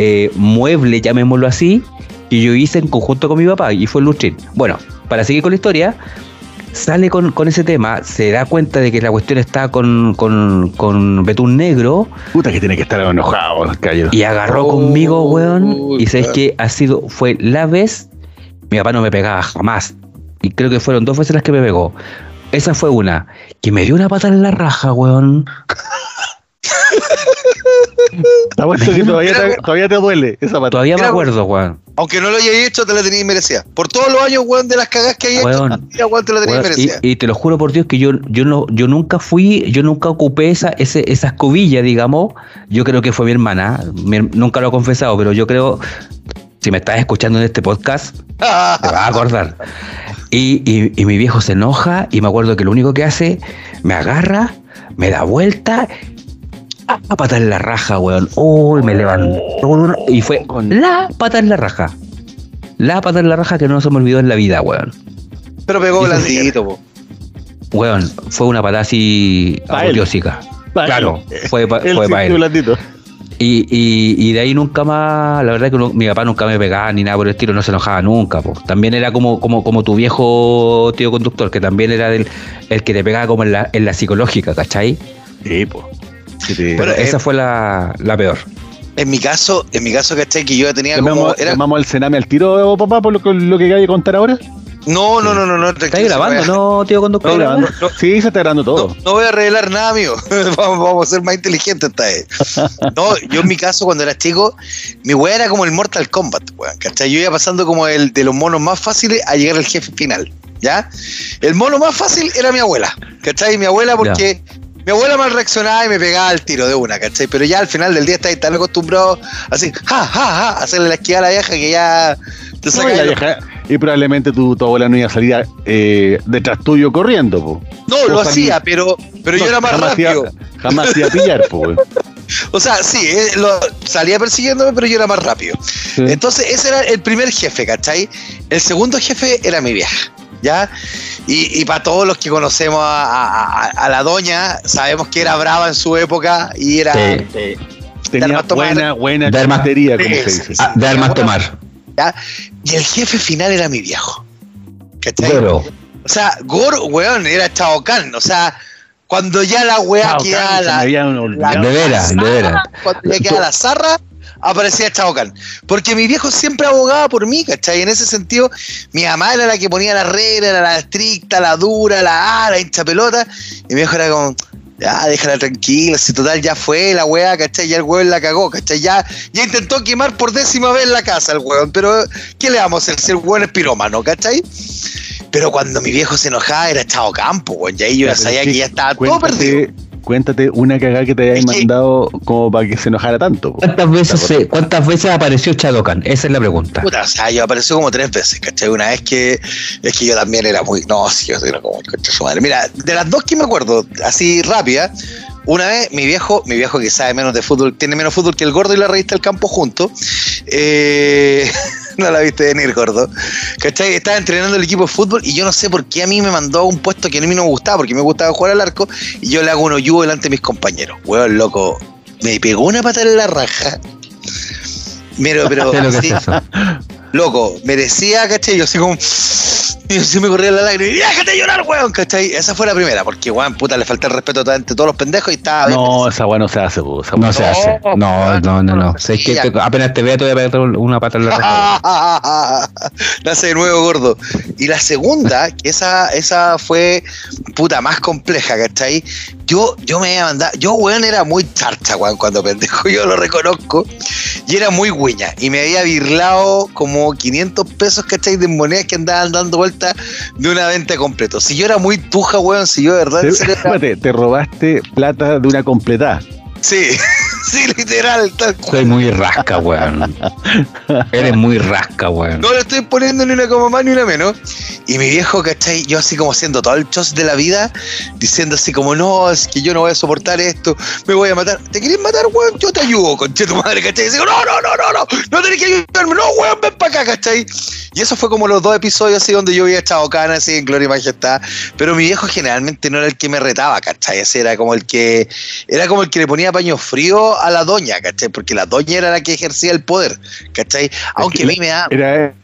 Eh, mueble, llamémoslo así, que yo hice en conjunto con mi papá y fue el lustrín. Bueno, para seguir con la historia, sale con, con ese tema, se da cuenta de que la cuestión está con, con, con betún negro. Puta que tiene que estar enojado, caballero. Y agarró oh, conmigo, weón. Puta. Y sabes que ha sido, fue la vez, mi papá no me pegaba jamás. Y creo que fueron dos veces las que me pegó. Esa fue una, que me dio una pata en la raja, weón. Apuesto que todavía te, todavía te duele esa pata. Todavía me acuerdo, weón. Aunque no lo hayas hecho, te la tenías merecida. Por todos los años, weón, de las cagadas que hayas hecho, weón, te la tenías merecida. Y, y te lo juro por Dios que yo, yo no, yo nunca fui, yo nunca ocupé esa, ese, esa escobilla, digamos. Yo creo que fue mi hermana. Mi, nunca lo he confesado, pero yo creo, si me estás escuchando en este podcast, te vas a acordar. Y, y, y mi viejo se enoja y me acuerdo que lo único que hace, me agarra, me da vuelta. A pata en la raja, weón. Uy, me levantó. Y fue con la pata en la raja. La pata en la raja que no se me olvidó en la vida, weón. Pero pegó blandito, po. Weón, fue una patada así apoteósica. Claro, fue pa, fue para él. Y, y, y de ahí nunca más, la verdad es que no, mi papá nunca me pegaba ni nada por el estilo, no se enojaba nunca, po. También era como, como, como tu viejo tío conductor, que también era del, el que te pegaba como en la, en la psicológica, ¿cachai? Sí, po. Sí, bueno, esa eh, fue la, la peor. En mi caso, en mi caso, ¿cachai? Que yo tenía como... ¿Llamamos al Sename al tiro, papá, por lo, lo que hay que contar ahora? No, no, no, no, no. ¿Estás grabando, no, tío conductor? No, grabando. No, sí, se está grabando todo. No, no voy a revelar nada, amigo. vamos, vamos a ser más inteligentes esta vez. No, yo en mi caso, cuando era chico, mi weá era como el Mortal Kombat, weá, ¿cachai? Yo iba pasando como el de los monos más fáciles a llegar al jefe final, ¿ya? El mono más fácil era mi abuela, ¿cachai? Mi abuela porque... Ya. Mi abuela mal reaccionaba y me pegaba al tiro de una, ¿cachai? Pero ya al final del día estáis tan acostumbrados así, ja, ja, ja, hacerle la esquivada a la vieja que ya te saca no, la vieja. Y probablemente tu, tu abuela no iba a salir eh, detrás tuyo corriendo, po. No, o lo hacía, mí, pero, pero no, yo era más jamás rápido. Iba, jamás te iba a pillar, po. O sea, sí, eh, lo, salía persiguiéndome, pero yo era más rápido. Sí. Entonces, ese era el primer jefe, ¿cachai? El segundo jefe era mi vieja. ¿Ya? Y, y para todos los que conocemos a, a, a la doña, sabemos que era brava en su época y era... Sí, sí. Tenía buena, buena chamatería, como se dice. Ah, de armas tomar. ¿Ya? Y el jefe final era mi viejo. ¿Cachai? Goro. O sea, Goro, weón, era Chao Kahn. O sea, cuando ya la weá quedaba la... De veras, de veras. Cuando ya quedaba la zarra... aparecía Chao Kahn, porque mi viejo siempre abogaba por mí, ¿cachai? En ese sentido mi mamá era la que ponía la regla, era la estricta, la dura, la ala, hincha pelota, y mi viejo era como ya, déjala tranquila, si total ya fue la weá, ¿cachai? Ya el weón la cagó, ¿cachai? Ya, ya intentó quemar por décima vez la casa el weón, pero ¿qué le vamos a hacer? Si el weón es pirómano, ¿cachai? Pero cuando mi viejo se enojaba era Chao Kahn, weón, y ahí yo ya sabía que ya estaba todo perdido. cuéntate una cagada que te hayas mandado como para que se enojara tanto. ¿Cuántas veces se, cuántas veces apareció Shadowcan? Esa es la pregunta. Puta, o sea, yo apareció como tres veces, ¿cachai? Una vez que es que yo también era muy, no, sí, yo era como su madre. Mira, de las dos que me acuerdo, así rápida, una vez mi viejo, mi viejo que sabe menos de fútbol, tiene menos fútbol que el gordo y la revista El Campo juntos. Eh, no la viste venir, gordo. ¿Cachai? Estaba entrenando el equipo de fútbol y yo no sé por qué a mí me mandó a un puesto que a mí no me gustaba, porque me gustaba jugar al arco y yo le hago un hoyugo delante de mis compañeros. Huevón, loco. Me pegó una patada en la raja. Pero, pero, así, loco, merecía, ¿cachai? Yo así como... Y se me corría la lágrima y déjate llorar, weón, ¿cachai? Esa fue la primera, porque, weón, puta, le falta el respeto a todos los pendejos y estaba... No, bien, esa weón no se hace, weón. No, no se hace. No, no, no, no. no. Si es que te, apenas te vea, te voy a pegar una pata en la raja. Nace de nuevo, gordo. Y la segunda, esa, esa fue, puta, más compleja, ¿cachai? Yo, yo me había mandado... Yo, weón, era muy charcha, weón, cuando pendejo, yo lo reconozco. Y era muy güeña. Y me había birlado como quinientos pesos, ¿cachai? De monedas que andaban dando vueltas de una venta completo. Si yo era muy tuja, weón, si yo de verdad... Te, era... te, te robaste plata de una completada. Sí, sí, literal, tal cual. Soy muy rasca, weón. Eres muy rasca, weón. No le estoy poniendo ni una como más ni una menos. Y mi viejo, ¿cachai? Yo así como haciendo todo el chos de la vida, diciendo así como, no, es que yo no voy a soportar esto, me voy a matar. ¿Te querés matar, weón? Yo te ayudo, conche tu madre, ¿cachai? Y digo, no, no, no, no, no, no tenés que ayudarme, no, weón, ven para acá, ¿cachai? Y eso fue como los dos episodios así donde yo había estado cana, así en Gloria y Majestad. Pero mi viejo generalmente no era el que me retaba, ¿cachai? Ese era como el que, era como el que le ponía paño frío a la doña, ¿cachai? Porque la doña era la que ejercía el poder, ¿cachai? Aunque a mí me da... Era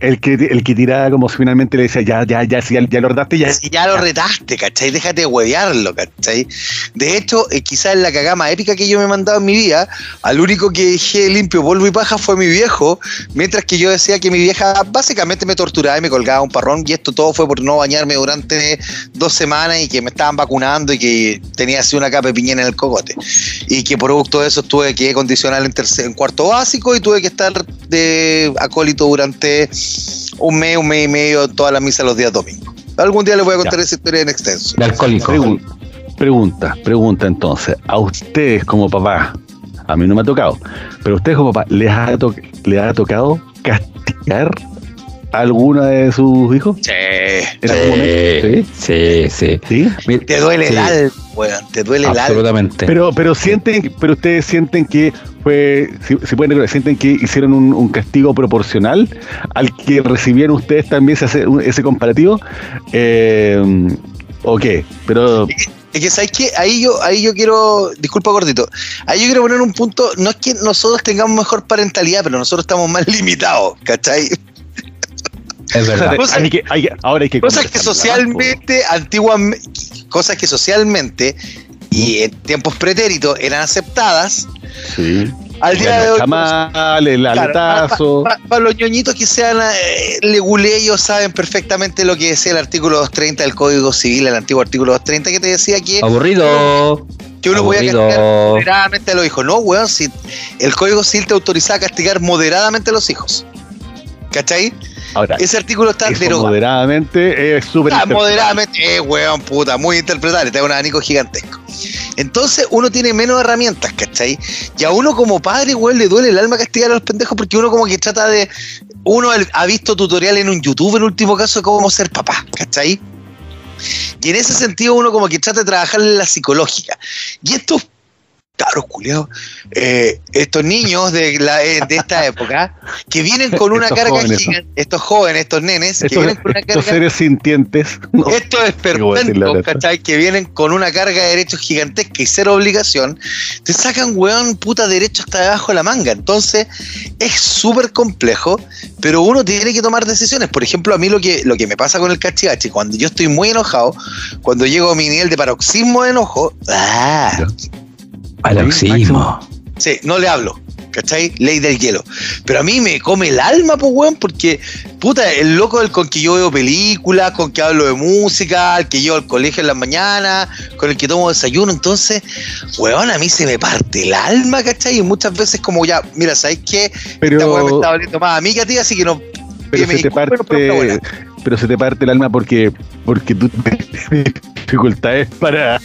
el que, el que tiraba como si finalmente le decía, ya, ya, ya, si ya, ya lo retaste, ya. Si ya lo retaste, ¿cachai? Déjate de huevearlo, ¿cachai? De hecho, eh, quizás en la cagada más épica que yo me he mandado en mi vida, al único que dejé limpio polvo y paja fue mi viejo, mientras que yo decía que mi vieja básicamente me torturaba y me colgaba un parrón, y esto todo fue por no bañarme durante dos semanas y que me estaban vacunando y que tenía así una capa de piñera en el cogote. Y que producto de eso tuve que condicionar en, tercer, en cuarto básico y tuve que estar de acólito durante un mes, un mes y medio, toda la misa los días domingos. Algún día les voy a contar ya esa historia en extenso. De alcohólico. Pregun- pregunta, pregunta entonces. A ustedes como papá, a mí no me ha tocado, pero a ustedes como papá, ¿les ha, to- ¿les ha tocado castigar a alguno de sus hijos? Sí. ¿En algún momento? Sí, sí, sí. ¿Sí? ¿Sí? Te duele sí. el alma, weón, te duele el alma. Absolutamente. Pero, pero, sienten, pero ustedes sienten que... Pues, si, si pueden recordar, sienten que hicieron un, un castigo proporcional al que recibían ustedes, también se hace un, ese comparativo, eh, o okay, qué, pero... Es que, ¿sabes qué? Ahí yo, ahí yo quiero, disculpa gordito, ahí yo quiero poner un punto, no es que nosotros tengamos mejor parentalidad, pero nosotros estamos más limitados, ¿cachai? Es verdad. Cosas, hay que, hay, ahora hay que cosas que socialmente, antiguamente, cosas que socialmente... y en tiempos pretéritos eran aceptadas. Sí. Al día de hoy, chamal, el aletazo. Claro, para, para, para los ñoñitos que sean eh, leguleyos, saben perfectamente lo que decía el artículo doscientos treinta del Código Civil, el antiguo artículo doscientos treinta, que te decía que... Aburrido. Que uno podía castigar moderadamente a los hijos. No, weón, si el Código Civil te autorizaba a castigar moderadamente a los hijos. ¿Cachai? Ahora, ese artículo está derogado. Moderadamente es súper interpretable. Moderadamente, eh, weón, puta, muy interpretable. Está un abanico gigantesco. Entonces uno tiene menos herramientas, ¿cachai? Y a uno como padre, weón, le duele el alma castigar a los pendejos porque uno como que trata de... Uno ha visto tutoriales en un YouTube, en último caso, de cómo ser papá, ¿cachai? Y en ese sentido uno como que trata de trabajar en la psicológica. Y estos cabros culiados, eh, estos niños de, la, de esta época que vienen con una estos carga gigante, estos jóvenes, estos nenes, estos, que vienen con una estos carga, seres sintientes, no, estos esperpentos, ¿cachai? Que vienen con una carga de derechos gigantesca y cero obligación, te sacan, weón, puta derecho hasta debajo de la manga. Entonces es súper complejo, pero uno tiene que tomar decisiones. Por ejemplo, a mí lo que, lo que me pasa con el cachivache, cuando yo estoy muy enojado, cuando llego a mi nivel de paroxismo de enojo, ¡ah! paroxismo. Sí, no le hablo, ¿cachai? Ley del hielo. Pero a mí me come el alma, pues, weón, porque, puta, el loco del con que yo veo películas, con que hablo de música, el que llevo al colegio en las mañanas, con el que tomo desayuno, entonces, weón, a mí se me parte el alma, ¿cachai? Y muchas veces como ya, mira, ¿sabes qué? Pero... Esta weón me está doliendo más a mí que a ti, así que no... Pero se te parte... Pero, pero se te parte el alma porque, porque tú tienes dificultades para...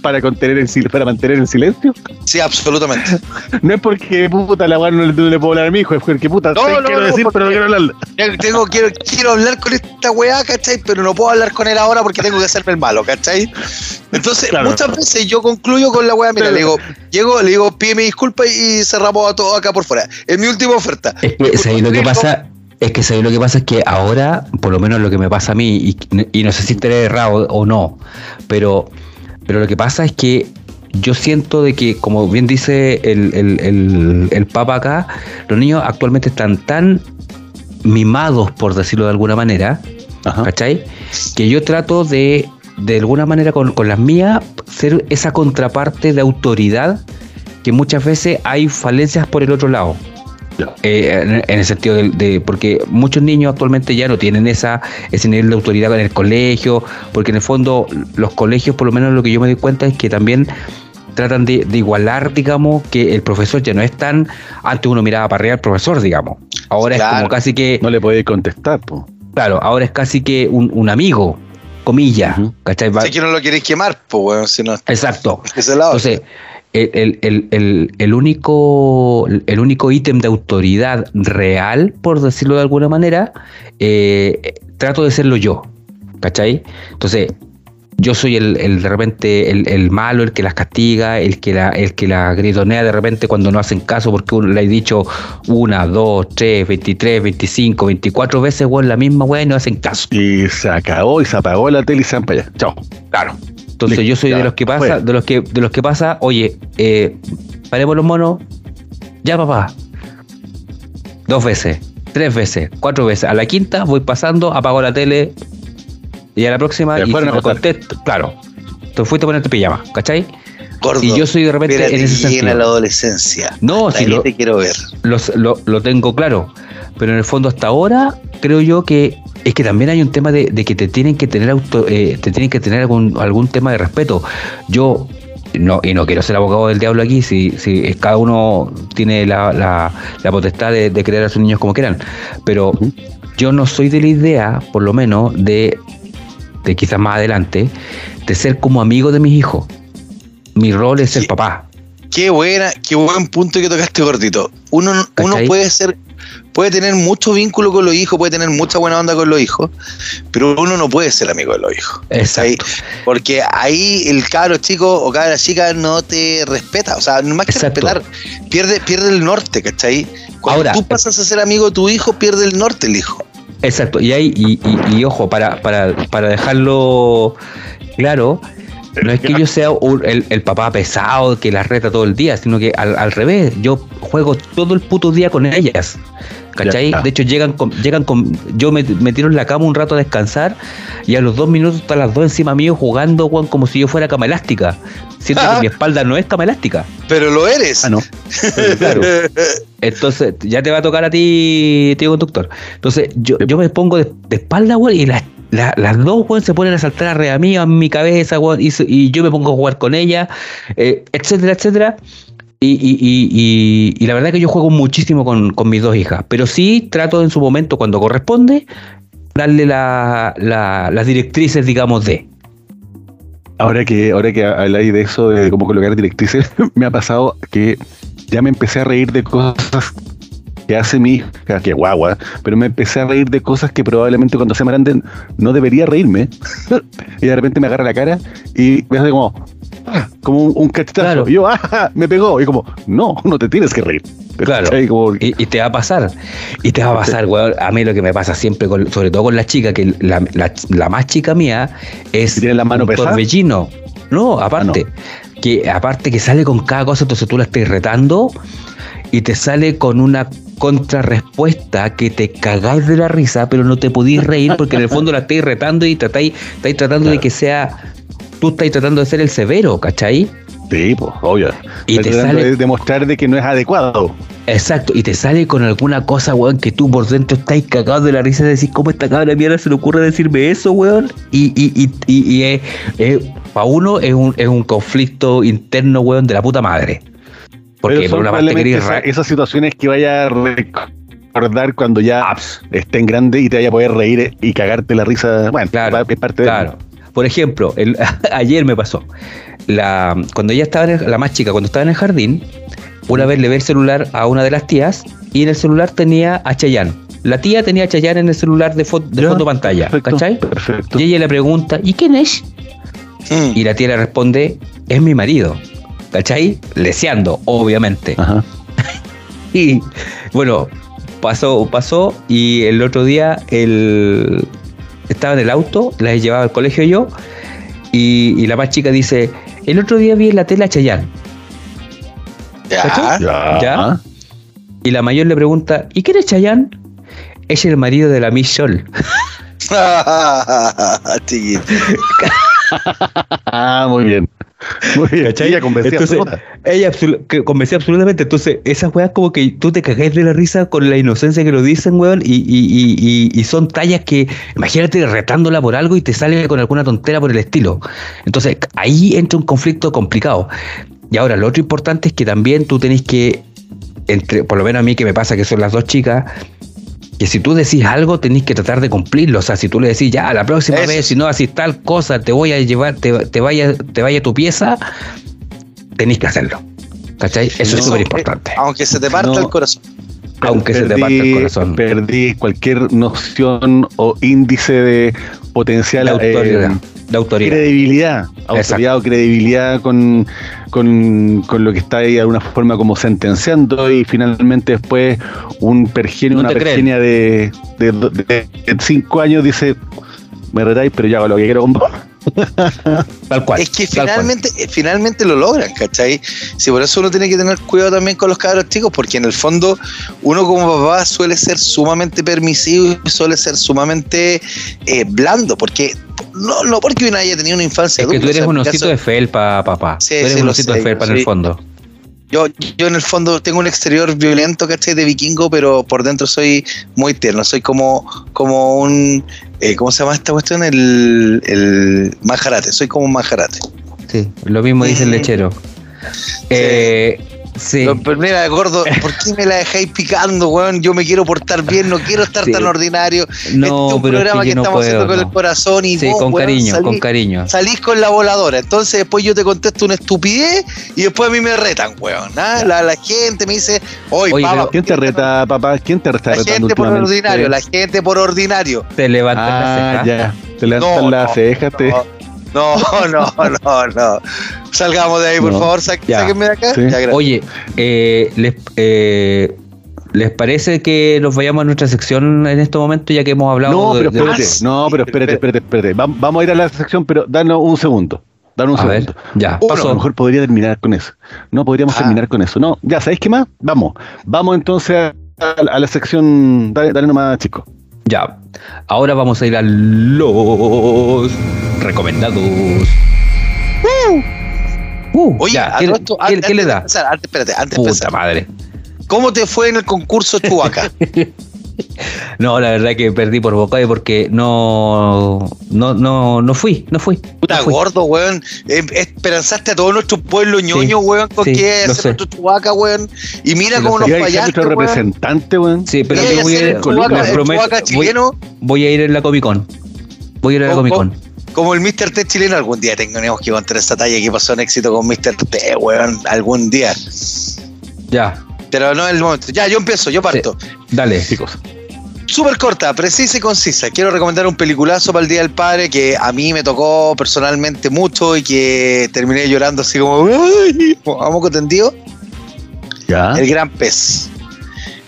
para contener el, para mantener el silencio. Sí, absolutamente. No es porque puta la weá no le, le puedo hablar a mi hijo, es porque puta no, sé, no, quiero no, decir, pero no quiero hablar. Tengo, quiero, quiero hablar con esta weá, ¿cachai? Pero no puedo hablar con él ahora porque tengo que hacerme el malo, ¿cachai? Entonces, claro, muchas veces yo concluyo con la weá, mira, claro, le digo, llego, le digo, pídeme disculpas y cerramos a todo acá por fuera. Es mi última oferta. Es que, ¿sabes lo que pasa? Es que ¿sabes lo que pasa? Es que ahora, por lo menos lo que me pasa a mí, y, y no sé si estaré errado o no, pero, pero lo que pasa es que yo siento de que, como bien dice el, el, el, el Papa acá, los niños actualmente están tan mimados, por decirlo de alguna manera, ajá, ¿cachai? Que yo trato de, de alguna manera, con, con las mías, ser esa contraparte de autoridad que muchas veces hay falencias por el otro lado. Eh, en, en el sentido de, de porque muchos niños actualmente ya no tienen esa ese nivel de autoridad en el colegio, porque en el fondo los colegios, por lo menos lo que yo me doy cuenta, es que también tratan de, de igualar, digamos, que el profesor ya no es tan, antes uno miraba para arriba al profesor, digamos, ahora claro, es como casi que no le puede contestar, po. Claro, ahora es casi que un, un amigo, comillas, uh-huh, ¿cachai? Si que no lo quieres quemar, pues bueno, si no, exacto, ese lado. Entonces El, el, el, el único el único ítem de autoridad real, por decirlo de alguna manera, eh, trato de serlo yo, ¿cachai? Entonces, yo soy el, el de repente el, el malo, el que las castiga, el que la, el que la gritonea de repente cuando no hacen caso, porque uno le he dicho una, dos, tres, veintitrés, veinticinco, veinticuatro veces, weón, la misma weón, y no hacen caso. Y se acabó y se apagó la tele y se van para allá. Chao. Claro. Entonces yo soy ya, de los que pasa, bueno. de los que, de los que pasa, oye, eh, paremos los monos, ya papá, dos veces, tres veces, cuatro veces, a la quinta voy pasando, apago la tele y a la próxima, y si no contesto, claro, te fuiste a ponerte pijama, ¿cachai? Gordo, y yo soy de repente en ese sentido. A la adolescencia. No, si lo, te quiero ver. Los, lo, lo tengo claro, pero en el fondo hasta ahora creo yo que es que también hay un tema de, de que te tienen que tener auto, eh, te tienen que tener algún algún tema de respeto. Yo no y no quiero ser abogado del diablo aquí, si si es, cada uno tiene la la, la potestad de, de crear a sus niños como quieran, pero yo no soy de la idea, por lo menos de de quizás más adelante, de ser como amigo de mis hijos. Mi rol es el papá. Qué buena, qué buen punto que tocaste, gordito. Uno, uno puede ser, puede tener mucho vínculo con los hijos, puede tener mucha buena onda con los hijos, pero uno no puede ser amigo de los hijos. Exacto. Ahí, porque ahí el cabro chico o cabra chica no te respeta, o sea, más que exacto, respetar, pierde, pierde el norte, ¿cachai? Cuando ahora, tú pasas a ser amigo de tu hijo, pierde el norte el hijo. Exacto, y ahí, y, y, y ojo, para, para, para dejarlo claro, no es que yo sea un, el, el papá pesado que las reta todo el día, sino que al, al revés, yo juego todo el puto día con ellas, ¿cachai? De hecho llegan con, llegan con yo me, me tiro en la cama un rato a descansar y a los dos minutos están las dos encima mío jugando, Juan, como si yo fuera cama elástica. Siento ah, que mi espalda no es cama elástica. Pero lo eres. Ah, no. Pero, claro. Entonces ya te va a tocar a ti, tío conductor. Entonces yo, yo me pongo de, de espalda, güey, y las La, las dos, weón, se ponen a saltar a rea mía en mi cabeza, weón, y, y yo me pongo a jugar con ella, eh, etcétera, etcétera. Y, y, y, y, y la verdad es que yo juego muchísimo con, con mis dos hijas, pero sí trato en su momento, cuando corresponde, darle la, la, las directrices, digamos, de... Ahora que, ahora que habláis de eso, de cómo colocar directrices, me ha pasado que ya me empecé a reír de cosas que hace mi hija, que guagua, pero me empecé a reír de cosas que probablemente cuando sea grande no debería reírme. Y de repente me agarra la cara y me hace como, ah, como un, un cachetazo. Claro. Y yo, ah, me pegó. Y como, no, no te tienes que reír. Claro. Y, como, y, y te va a pasar. Y te va a pasar, weón. A mí lo que me pasa siempre, con, sobre todo con la chica, que la, la, la más chica mía es ¿tiene la mano un torbellino? No, aparte. Ah, no. Que aparte que sale con cada cosa, entonces tú la estás retando y te sale con una contrarrespuesta que te cagáis de la risa, pero no te podís reír porque en el fondo la estáis retando y tratáis, estáis tratando claro, de que sea, tú estáis tratando de ser el severo, ¿cachai? Sí, pues, obvio. Y te sale demostrar de que no es adecuado. Exacto, y te sale con alguna cosa, weón, que tú por dentro estáis cagados de la risa de decir, ¿cómo esta cabra mierda se le ocurre decirme eso, weón? Y, y, y, y, y es, es, para uno es un, es un conflicto interno, weón, de la puta madre. Porque por una parte esa, esas situaciones que vaya a recordar cuando ya estén grandes y te vaya a poder reír y cagarte la risa, bueno, claro, es parte de claro. Él. Por ejemplo, el, ayer me pasó, la, cuando ella estaba, en el, la más chica, cuando estaba en el jardín, una vez le ve el celular a una de las tías y en el celular tenía a Chayanne. La tía tenía a Chayanne en el celular de, fo- de ya, fondo pantalla, perfecto, ¿cachai? Perfecto. Y ella le pregunta, ¿y quién es? Mm. Y la tía le responde, es mi marido, ¿cachai? Leseando, obviamente. Ajá. Y bueno, pasó, pasó y el otro día el, estaba en el auto, la llevaba al colegio yo, y, y la más chica dice, el otro día vi en la tele a Chayanne. ¿Cachai? Ya. ¿Ya? Y la mayor le pregunta, ¿y quién es Chayanne? Es el marido de la Miss Sol. Muy bien. Muy bien. ¿Cachai? Ella convencía, entonces, ella absolu- convencía absolutamente. Entonces, esas weas como que tú te cagás de la risa con la inocencia que lo dicen, weón, y, y, y, y son tallas que, imagínate retándola por algo y te sale con alguna tontera por el estilo. Entonces, ahí entra un conflicto complicado. Y ahora, lo otro importante es que también tú tenés que, entre, por lo menos a mí que me pasa que son las dos chicas, que si tú decís algo tenés que tratar de cumplirlo. O sea, si tú le decís, ya, la próxima Eso. vez, si no haces tal cosa, te voy a llevar, te, te vaya te vaya tu pieza, tenés que hacerlo, ¿cachai? Eso no, es súper importante. Aunque se te parta no, el corazón. Aunque perdí, se te parta el corazón. Perdí cualquier noción o índice de potencial de autoridad. Eh, de autoridad. Credibilidad. Autoridad. Exacto. O credibilidad con, con, con lo que está ahí de alguna forma como sentenciando, y finalmente después un pergenio, no una pergenia de, de, de, de cinco años dice, me retáis, pero yo hago lo que quiero. Tal cual. Es que finalmente, cual. finalmente lo logran, ¿cachai? Sí, por eso uno tiene que tener cuidado también con los cabros chicos, porque en el fondo uno como papá suele ser sumamente permisivo y suele ser sumamente eh, blando, porque no, no porque uno haya tenido una infancia. Es que tú eres, o sea, un osito caso, de felpa, papá. Sí, tú eres sí, un osito sé, de felpa sí. En el fondo. Yo, yo en el fondo tengo un exterior violento, ¿cachai? De vikingo, pero por dentro soy muy tierno. Soy como, como un... Eh, ¿Cómo se llama esta cuestión? El, el manjarate. Soy como un manjarate. Sí, lo mismo dice el lechero. Sí. Eh... Sí. No, pero mira, gordo, ¿por qué me la dejáis picando, weón? Yo me quiero portar bien, no quiero estar sí. tan ordinario. No, este es un pero programa es que, que no estamos puedo, haciendo con no. el corazón y sí, vos, con weón, cariño, salí, con cariño. Salís con la voladora, entonces después yo te contesto una estupidez y después a mí me retan, weón. ¿Ah? La, la gente me dice, oye, oye papá, ¿quién te reta, papá? ¿Quién te reta? La gente por ordinario, la gente por ordinario. Te levantan ah, las cejas. Ya. Te levantan no, las no, cejas, te. No. No, no, no, no. Salgamos de ahí, por no, favor. Sa- sáquenme de acá. Sí. Ya, oye, eh, les, eh, ¿les parece que nos vayamos a nuestra sección en este momento, ya que hemos hablado? No, de, pero espérate, de... no, pero espérate, espérate, espérate. Vamos a ir a la sección, pero danos un segundo. Danos un a segundo. Ver, ya. Uno, a lo mejor podría terminar con eso. No, podríamos ah. terminar con eso. No, ya, ¿sabéis qué más? Vamos. Vamos entonces a, a, a la sección. Dale, dale nomás, chicos. Ya, ahora vamos a ir a los recomendados. Uh, uh, Oye, ya. ¿Qué, esto, ¿qué, antes, ¿qué le da? Antes de empezar, antes, espérate, antes Puta de empezar. madre. ¿Cómo te fue en el concurso Chubaca? No, la verdad que perdí por bocado porque no, no, no, no fui, no fui. Puta no fui. Gordo, weón. Eh, esperanzaste a todo nuestro pueblo ñoño, sí, weón, con sí, que hacer tu Chubaca, weón. Y mira cómo nos fallaste, weón. Representante, weón. Sí, pero yo voy a ir, Chubaca, prometo, voy, voy a ir en la Comic Con. Voy a ir a la Comic Con. Como el míster T chileno, algún día tenemos que contar esa talla que pasó en éxito con míster T, weón, algún día. Ya. Pero no es el momento. Ya, yo empiezo, yo parto. Sí. Dale, chicos. Súper corta, precisa y concisa. Quiero recomendar un peliculazo para el Día del Padre que a mí me tocó personalmente mucho y que terminé llorando así como... ¡Ay! Vamos contendido. Ya. El Gran Pez.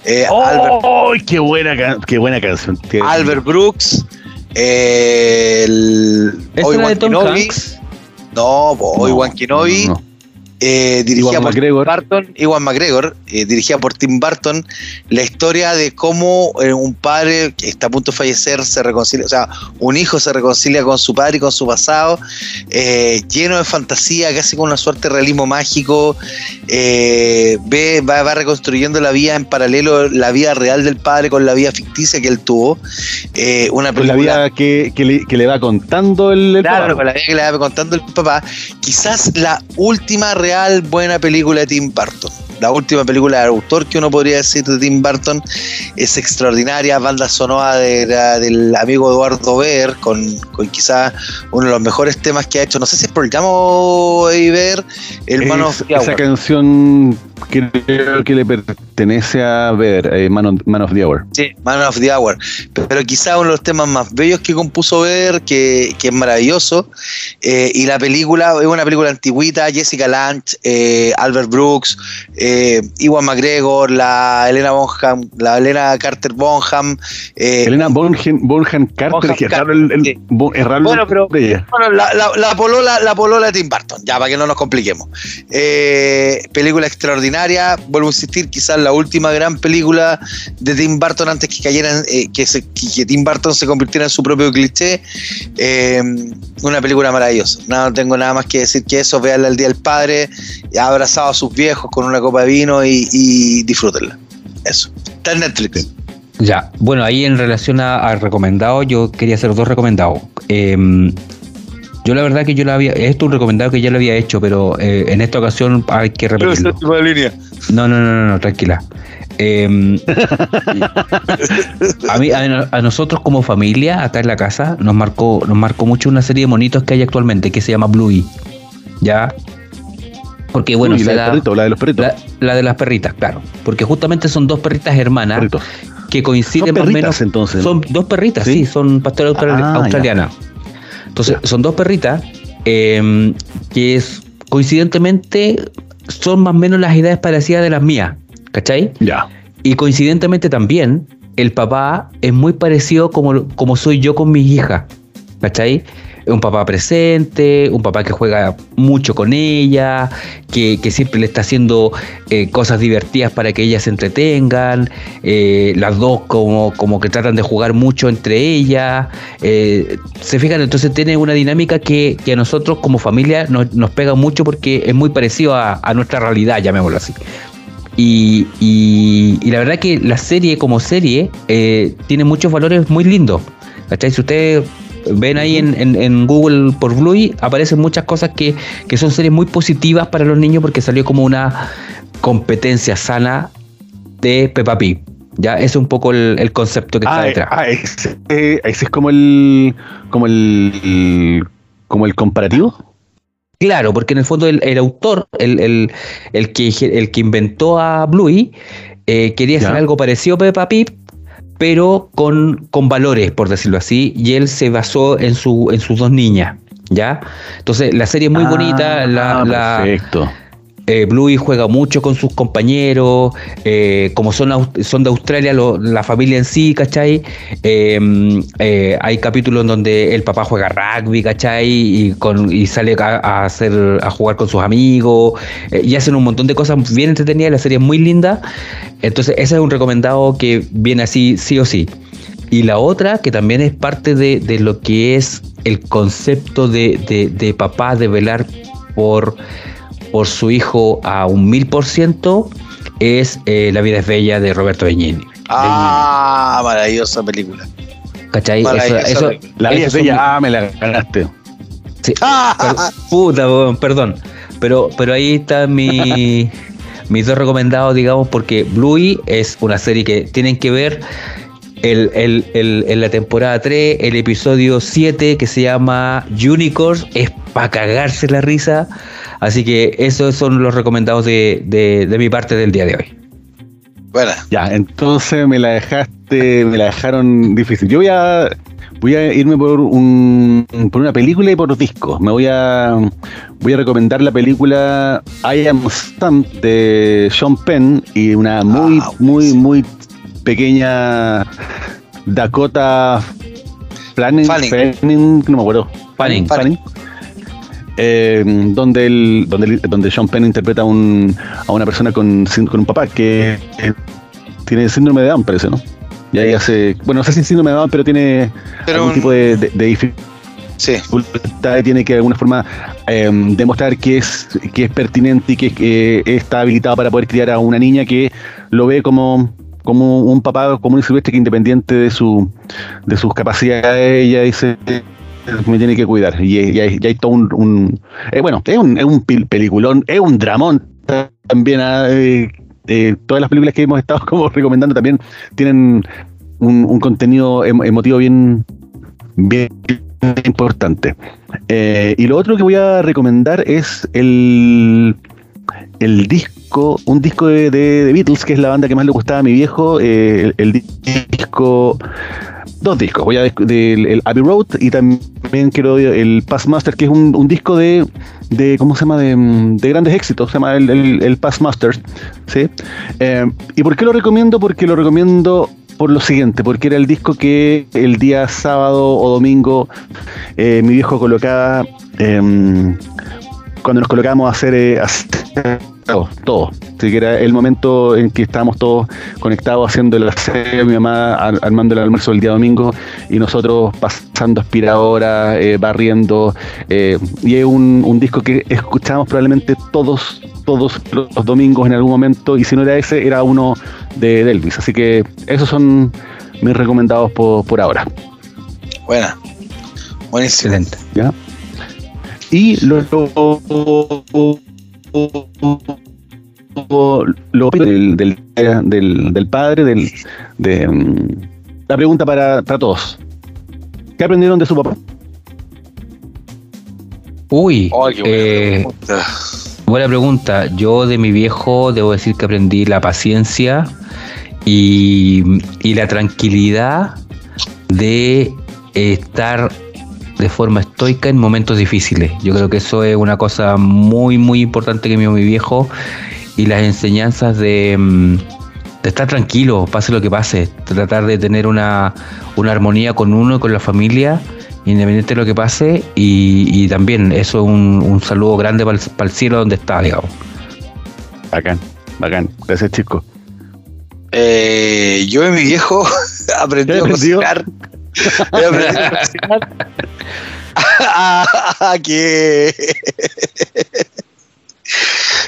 Eh, ¡Oh! Albert, qué, buena can- ¡Qué buena canción! Qué Albert bien. Brooks. Eh, el... ¿Esa de Tom Hanks? No, Obi-Wan no, Kenobi. No, no. Eh, dirigida por Tim Burton, Ewan McGregor, eh, dirigida por Tim Burton, la historia de cómo eh, un padre que está a punto de fallecer se reconcilia, o sea, un hijo se reconcilia con su padre y con su pasado, eh, lleno de fantasía, casi con una suerte de realismo mágico, eh, ve, va, va reconstruyendo la vida en paralelo, la vida real del padre con la vida ficticia que él tuvo, eh, una película, con la vida que, que, le, que le va contando el, el claro, papá. Claro, con la vida que le va contando el papá, quizás la última real buena película de Tim Burton. La última película de autor que uno podría decir de Tim Burton es extraordinaria, banda sonora de la, del amigo Eduardo Ver, con, con quizás uno de los mejores temas que ha hecho, no sé si es por el llamo Ver, hermano es, esa Hour. Canción creo que le pertenece a Ver, eh, Man, on, Man of the Hour. Sí, Man of the Hour, pero quizás uno de los temas más bellos que compuso Ver, que, que es maravilloso, eh, y la película es una película antigüita, Jessica Lange, eh, Albert Brooks, eh, Ewan McGregor, la Helena Bonham, la Helena Carter Bonham, eh, Helena Bonham, Bonham Carter, Bonham que es raro el, el, sí. Es raro bueno, pero, de ella. Bueno, la, la, la polola, la polola de Tim Burton, ya para que no nos compliquemos. Eh, película extraordinaria, vuelvo a insistir, quizás la última gran película de Tim Burton antes que cayera, eh, que, se, que Tim Burton se convirtiera en su propio cliché. Eh, una película maravillosa. No tengo nada más que decir que eso. Veanla el Día del Padre, abrazado a sus viejos con una copa de vino y, y disfrútenla. Eso. Está en Netflix. Ya. Bueno, ahí en relación a, a recomendado, yo quería hacer dos recomendados. Eh, Yo la verdad que yo la había... Esto es un recomendado que ya lo había hecho, pero eh, en esta ocasión hay que repetirlo. No, no, no, no, no tranquila. Eh, a, mí, a, a nosotros como familia, acá en la casa, nos marcó nos marcó mucho una serie de monitos que hay actualmente, que se llama Bluey. ¿Ya? Porque bueno... Uy, la, da, perrito, la de los perritos. La, la de las perritas, claro. Porque justamente son dos perritas hermanas perritos. Que coinciden más o menos... Entonces, son dos perritas, sí, sí son pastores austral, ah, australianas. Ya. Entonces, son dos perritas eh, que es, coincidentemente son más o menos las edades parecidas de las mías, ¿cachai? Ya. Y coincidentemente también, el papá es muy parecido como, como soy yo con mis hijas, ¿cachai? Un papá presente, un papá que juega mucho con ella, que, que siempre le está haciendo eh, cosas divertidas para que ellas se entretengan, eh, las dos como, como que tratan de jugar mucho entre ellas, eh, se fijan, entonces tiene una dinámica que, que a nosotros como familia nos, nos pega mucho porque es muy parecido a, a nuestra realidad, llamémoslo así. Y, y, y la verdad que la serie como serie eh, tiene muchos valores muy lindos, ¿cachai? Si ustedes ven ahí en, en, en Google por Bluey aparecen muchas cosas que, que son series muy positivas para los niños porque salió como una competencia sana de Peppa Pig. Ya, ese es un poco el, el concepto que ah, está detrás. Ah, ese, eh, ese es como el, como el, como el comparativo. Claro, porque en el fondo el, el autor, el, el, el, que, el que inventó a Bluey, eh, quería hacer algo parecido a Peppa Pig, pero con, con valores, por decirlo así, y él se basó en su en sus dos niñas, ¿ya? Entonces, la serie es muy ah, bonita, la, ah, la perfecto. Eh, Bluey juega mucho con sus compañeros, eh, como son, son de Australia, lo, la familia en sí, ¿cachai? Eh, eh, hay capítulos donde el papá juega rugby, ¿cachai? Y, con, y sale a, a, hacer, a jugar con sus amigos, eh, y hacen un montón de cosas bien entretenidas, la serie es muy linda. Entonces ese es un recomendado que viene así sí o sí. Y la otra, que también es parte de, de lo que es el concepto de, de, de papá, de velar por... por su hijo a un mil por ciento es eh, La vida es bella de Roberto Benigni. Ah, Benigni. Maravillosa película. ¿Cachai? Maravillosa eso, eso, la vida es bella, son... ah, me la ganaste. Sí. Ah, pero, puta, perdón. Pero, pero ahí están mi, mis dos recomendados, digamos, porque Bluey es una serie que tienen que ver el, el, el, en la temporada tres, el episodio siete que se llama Unicorns, es para cagarse la risa. Así que esos son los recomendados de, de, de mi parte del día de hoy. Bueno. Ya, entonces me la dejaste, me la dejaron difícil. Yo voy a voy a irme por un por una película y por discos. Me voy a voy a recomendar la película I Am Stamp de Sean Penn y una muy ah, muy sí. muy pequeña Dakota Fanning, Fanning, no me acuerdo. Fanning. Fanning. Eh, donde, el, donde, donde Sean Penn interpreta un, a una persona con, con un papá que eh, tiene síndrome de Down, parece, ¿no? Y ahí hace, bueno, no sé si síndrome de Down, pero tiene pero algún un, tipo de, de, de dificultad, sí. Tiene que de alguna forma eh, demostrar que es, que es pertinente y que eh, está habilitado para poder criar a una niña que lo ve como, como un papá común y silvestre que independiente de, su, de sus capacidades, ella dice... me tiene que cuidar. Y, y, hay, y hay todo un... un eh, bueno, es un, es un peliculón, es un dramón también. Eh, eh, todas las películas que hemos estado como recomendando también tienen un, un contenido emotivo bien, bien importante. Eh, y lo otro que voy a recomendar es el... el disco, un disco de, de, de Beatles, que es la banda que más le gustaba a mi viejo, eh, el, el disco, dos discos, voy a del de, Abbey Road, y también quiero el Past Masters, que es un, un disco de, de, ¿cómo se llama?, de, de grandes éxitos, se llama el, el, el Past Masters, ¿sí? Eh, ¿y por qué lo recomiendo? Porque lo recomiendo por lo siguiente, porque era el disco que el día sábado o domingo eh, mi viejo colocaba, eh, cuando nos colocábamos a hacer... Eh, a, Todo, todo, así que era el momento en que estábamos todos conectados haciendo el aseo, mi mamá armando el almuerzo el día domingo y nosotros pasando aspiradora, eh, barriendo, eh, y es un, un disco que escuchábamos probablemente todos todos los domingos en algún momento, y si no era ese, era uno de Elvis, así que esos son mis recomendados por, por ahora. Buena, buen, excelente. ¿Ya? Y los lo del, del, del, del padre del, de, um, la pregunta para, para todos: ¿qué aprendieron de su papá? Uy, oh, qué buena, eh, pregunta. buena pregunta. Yo de mi viejo debo decir que aprendí la paciencia y, y la tranquilidad de estar de forma estoica en momentos difíciles. Yo creo que eso es una cosa muy muy importante que me dio mi viejo, y las enseñanzas de, de estar tranquilo, pase lo que pase, tratar de tener una, una armonía con uno y con la familia, independiente de lo que pase, y, y también eso es un, un saludo grande para el, para el cielo donde está, digamos. Bacán, bacán, gracias chicos. Eh, yo de mi viejo aprendí a cocinar. He aprendido a, a, a que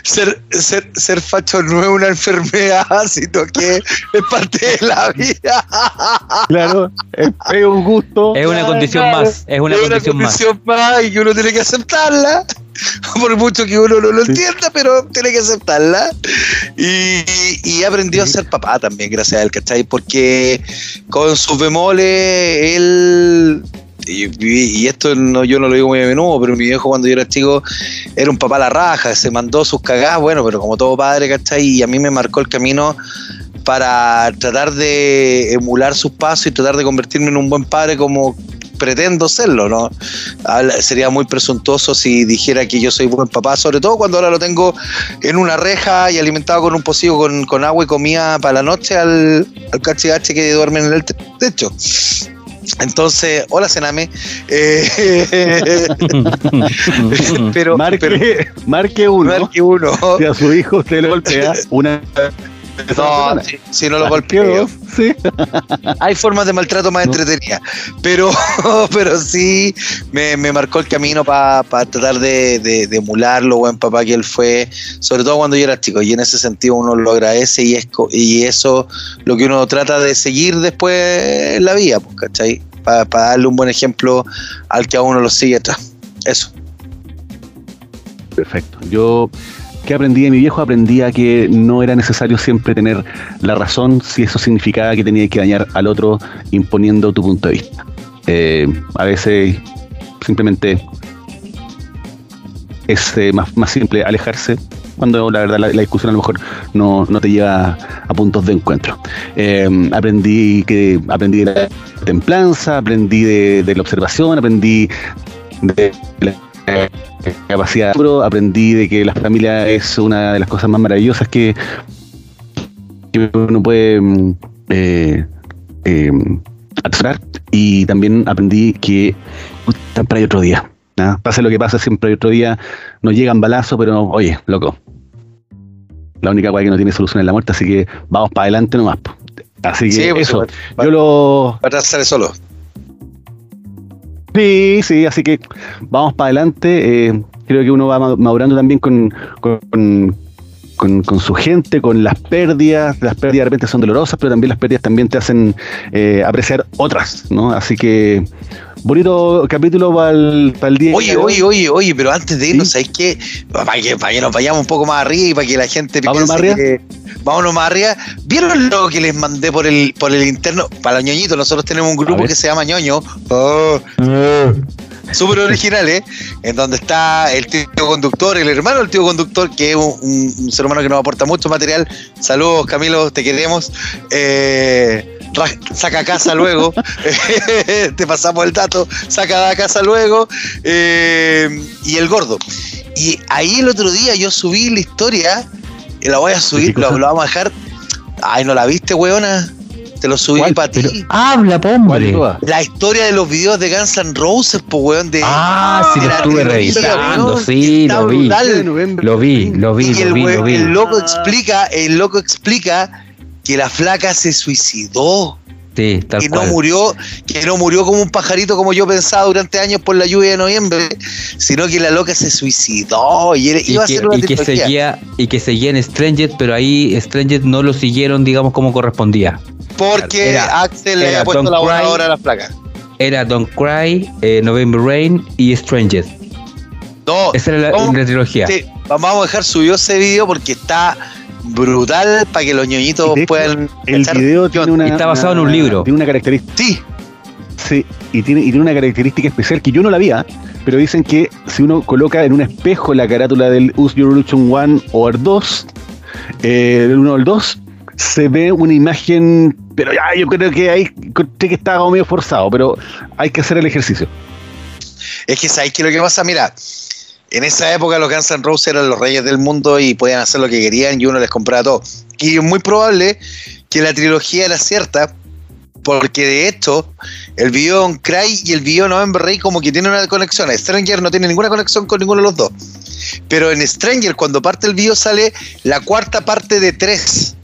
ser, ser, ser facho no es una enfermedad, sino que es parte de la vida. Claro, es, es un gusto. Es una condición claro, más. Es una, es condición, una condición más. más y que uno tiene que aceptarla. Por mucho que uno no lo entienda, sí, pero tiene que aceptarla. Y, y aprendió sí. a ser papá también, gracias a él, ¿cachai? Porque con sus bemoles, él... Y, y esto no, yo no lo digo muy a menudo, pero mi viejo cuando yo era chico era un papá a la raja, se mandó sus cagadas, bueno, pero como todo padre, ¿cachai? Y a mí me marcó el camino para tratar de emular sus pasos y tratar de convertirme en un buen padre como... pretendo serlo, ¿no? Sería muy presuntuoso si dijera que yo soy buen papá, sobre todo cuando ahora lo tengo en una reja y alimentado con un pocillo con, con agua y comida para la noche al, al cachigache que duerme en el techo. Entonces, hola Sename. Eh, pero, marque, pero, marque uno. Marque uno. Si a su hijo usted le golpea una... No, si, si no lo golpeo. Sí. Hay formas de maltrato más no. entretenidas, pero, pero sí me, me marcó el camino para pa tratar de, de, de emular lo buen papá que él fue, sobre todo cuando yo era chico, y en ese sentido uno lo agradece, y, es, y eso lo que uno trata de seguir después en la vida, ¿cachai? Para pa darle un buen ejemplo al que a uno lo sigue atrás. Eso. Perfecto. Yo... que aprendí de mi viejo, aprendí a que no era necesario siempre tener la razón si eso significaba que tenías que dañar al otro imponiendo tu punto de vista. Eh, a veces simplemente es eh, más, más simple alejarse cuando la verdad la, la discusión a lo mejor no, no te lleva a puntos de encuentro. Eh, aprendí que aprendí de la templanza, aprendí de, de la observación, aprendí de la Eh, capacidad, aprendí de que la familia es una de las cosas más maravillosas que, que uno puede eh, eh, atesorar, y también aprendí que siempre hay otro día, ¿no? Pase lo que pase, siempre hay otro día, no llegan balazos, pero no, oye, loco, la única cosa que no tiene solución es la muerte, así que vamos para adelante nomás, así que sí, pues, eso, va, yo lo... para sale solo. Sí, sí, así que vamos para adelante. Eh, creo que uno va madurando también con, con, con, con su gente, con las pérdidas. Las pérdidas de repente son dolorosas, pero también las pérdidas también te hacen eh, apreciar otras, ¿no? Así que Bonito capítulo para el día. Oye, oye, oye, oye, pero antes de irnos, ¿sí? ¿Sabes qué? Para que, para que nos vayamos un poco más arriba y para que la gente ¿Vámonos más arriba? Que, vámonos más arriba. ¿Vieron lo que les mandé por el por el interno? Para los ñoñitos, nosotros tenemos un grupo que se llama Ñoño. Oh. Súper original, ¿eh? En donde está el tío conductor, el hermano del tío conductor, que es un, un, un ser humano que nos aporta mucho material. Saludos, Camilo, te queremos. Eh... Saca casa luego. Te pasamos el dato. Saca casa luego. eh, Y el gordo. Y ahí el otro día yo subí la historia. La voy a subir, la, la vamos a dejar. Ay, ¿no la viste, weona? Te lo subí para ti. Habla, hombre. La historia de los videos de Guns N' Roses, po, weón. De, ah, sí, lo estuve revisando. Sí, lo vi. Lo vi, lo vi, lo vi. Y el loco explica, el loco explica que la flaca se suicidó, sí, tal que no cual. murió, que no murió como un pajarito como yo pensaba durante años por la lluvia de noviembre, sino que la loca se suicidó y, era, y, iba que, a hacer una y que seguía y que seguía en Stranger, pero ahí Stranger no lo siguieron, digamos, como correspondía, porque era, Axel le había puesto Don't la voladora a la flaca. Era Don't Cry, eh, November Rain y Stranger. No, esa era la, la trilogía. Sí, vamos a dejar subió ese video porque está brutal para que los ñoñitos puedan. El video tiene una, está basado una, en un libro. Tiene una característica. Sí. Sí. Y tiene, y tiene una característica especial que yo no la vi, pero dicen que si uno coloca en un espejo la carátula del Use Your Illusion uno o el dos, eh, el uno o el dos, se ve una imagen. Pero ya, yo creo que ahí que está medio forzado, pero hay que hacer el ejercicio. Es que sabéis que lo que pasa, mira. En esa época los Guns N' Roses eran los reyes del mundo y podían hacer lo que querían y uno les compraba todo. Y es muy probable que la trilogía era cierta, porque de hecho el video Don't Cry y el video November Rain como que tienen una conexión. Stranger no tiene ninguna conexión con ninguno de los dos. Pero en Stranger, cuando parte el video, sale la cuarta parte de tres.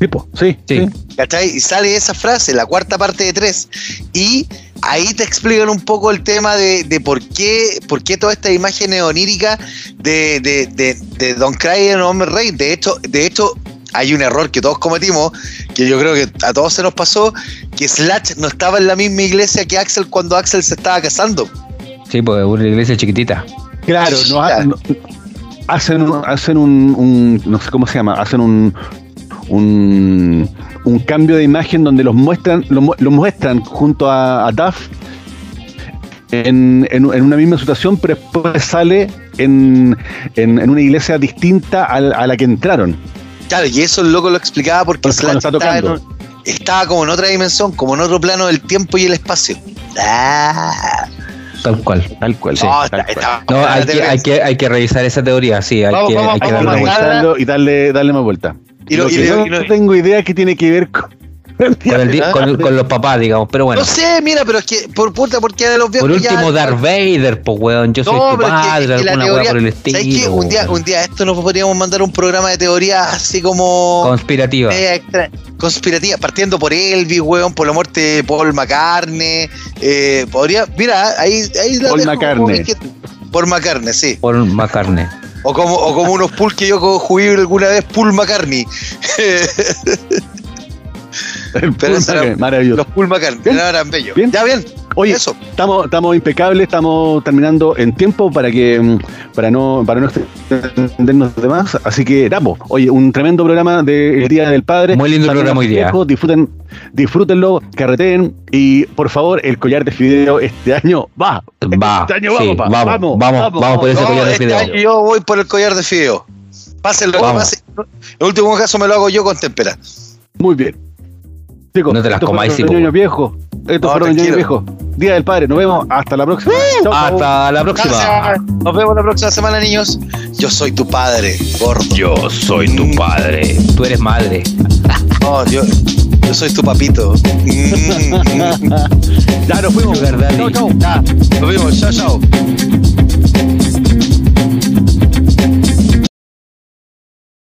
Tipo, sí, sí. ¿Cachai? Y sale esa frase, la cuarta parte de tres. Y ahí te explican un poco el tema de, de por qué por qué todas estas imágenes oníricas de, de, de, de Don't Cry and November Rain. De hecho, de hecho, hay un error que todos cometimos, que yo creo que a todos se nos pasó, que Slash no estaba en la misma iglesia que Axel cuando Axel se estaba casando. Sí, porque una iglesia chiquitita. Claro, no, no, hacen, hacen un, un... no sé cómo se llama, hacen un... Un, un cambio de imagen donde los muestran los, los muestran junto a, a Duff en, en, en una misma situación, pero después sale en, en, en una iglesia distinta a la, a la que entraron. Claro, y eso el loco lo explicaba porque, porque Slash está estaba, en, estaba como en otra dimensión, como en otro plano del tiempo y el espacio. Ah. Tal cual, tal cual. Sí, no, tal cual. no hay, que, hay, que, hay que revisar esa teoría, sí, hay vamos, que, vamos, hay que darle revisarlo y darle, darle más vuelta. Y lo, lo que y lo, yo no tengo idea que tiene que ver con, con, el, con, con los papás, digamos, pero bueno. No sé, mira, pero es que por puta, porque de los viejos. Por último, ya... Darth Vader, pues weón, yo no, soy tu padre, es que, es que alguna teoría, weá por el estilo. ¿Sabes qué? Un día, un día, esto nos podríamos mandar un programa de teoría así como conspirativa. Eh, conspirativa, partiendo por Elvis, weón, por la muerte de Paul McCartney. Eh, podría, mira, ahí, ahí la Paul McCartney. Por McCartney, sí. Por McCartney. O como, o como unos pool que yo jugué alguna vez, Paul McCartney. El Pero pool era, maravilloso. Los Paul McCartney eran bellos. ¿Bien? Ya bien. Oye, eso. Estamos, estamos impecables, estamos terminando en tiempo para que para no para no extendernos de más. Así que, Rapo, oye, un tremendo programa del de Día del Padre. Muy lindo Salve programa hoy día. Disfruten, disfrútenlo, carreteen y por favor, el collar de fideo este año va. Va. Este año vamos, sí, pa, vamos, vamos, vamos, vamos, vamos por ese no, collar de fideo. Este año yo voy por el collar de fideo. Pásenlo. Pase. El último caso me lo hago yo con témpera. Muy bien. Chicos, no te las comáis, sí, Ñoños Viejos. Estos fueron Ñoños Viejos. Día del Padre, nos vemos hasta la próxima. Chau, hasta la próxima. Gracias. Nos vemos la próxima semana, niños. Yo soy tu padre, gordo. Yo soy tu padre. Tú eres madre. No, yo, yo soy tu papito. Ya nos fuimos. Chau, chau. Nos vemos. Chao, chao.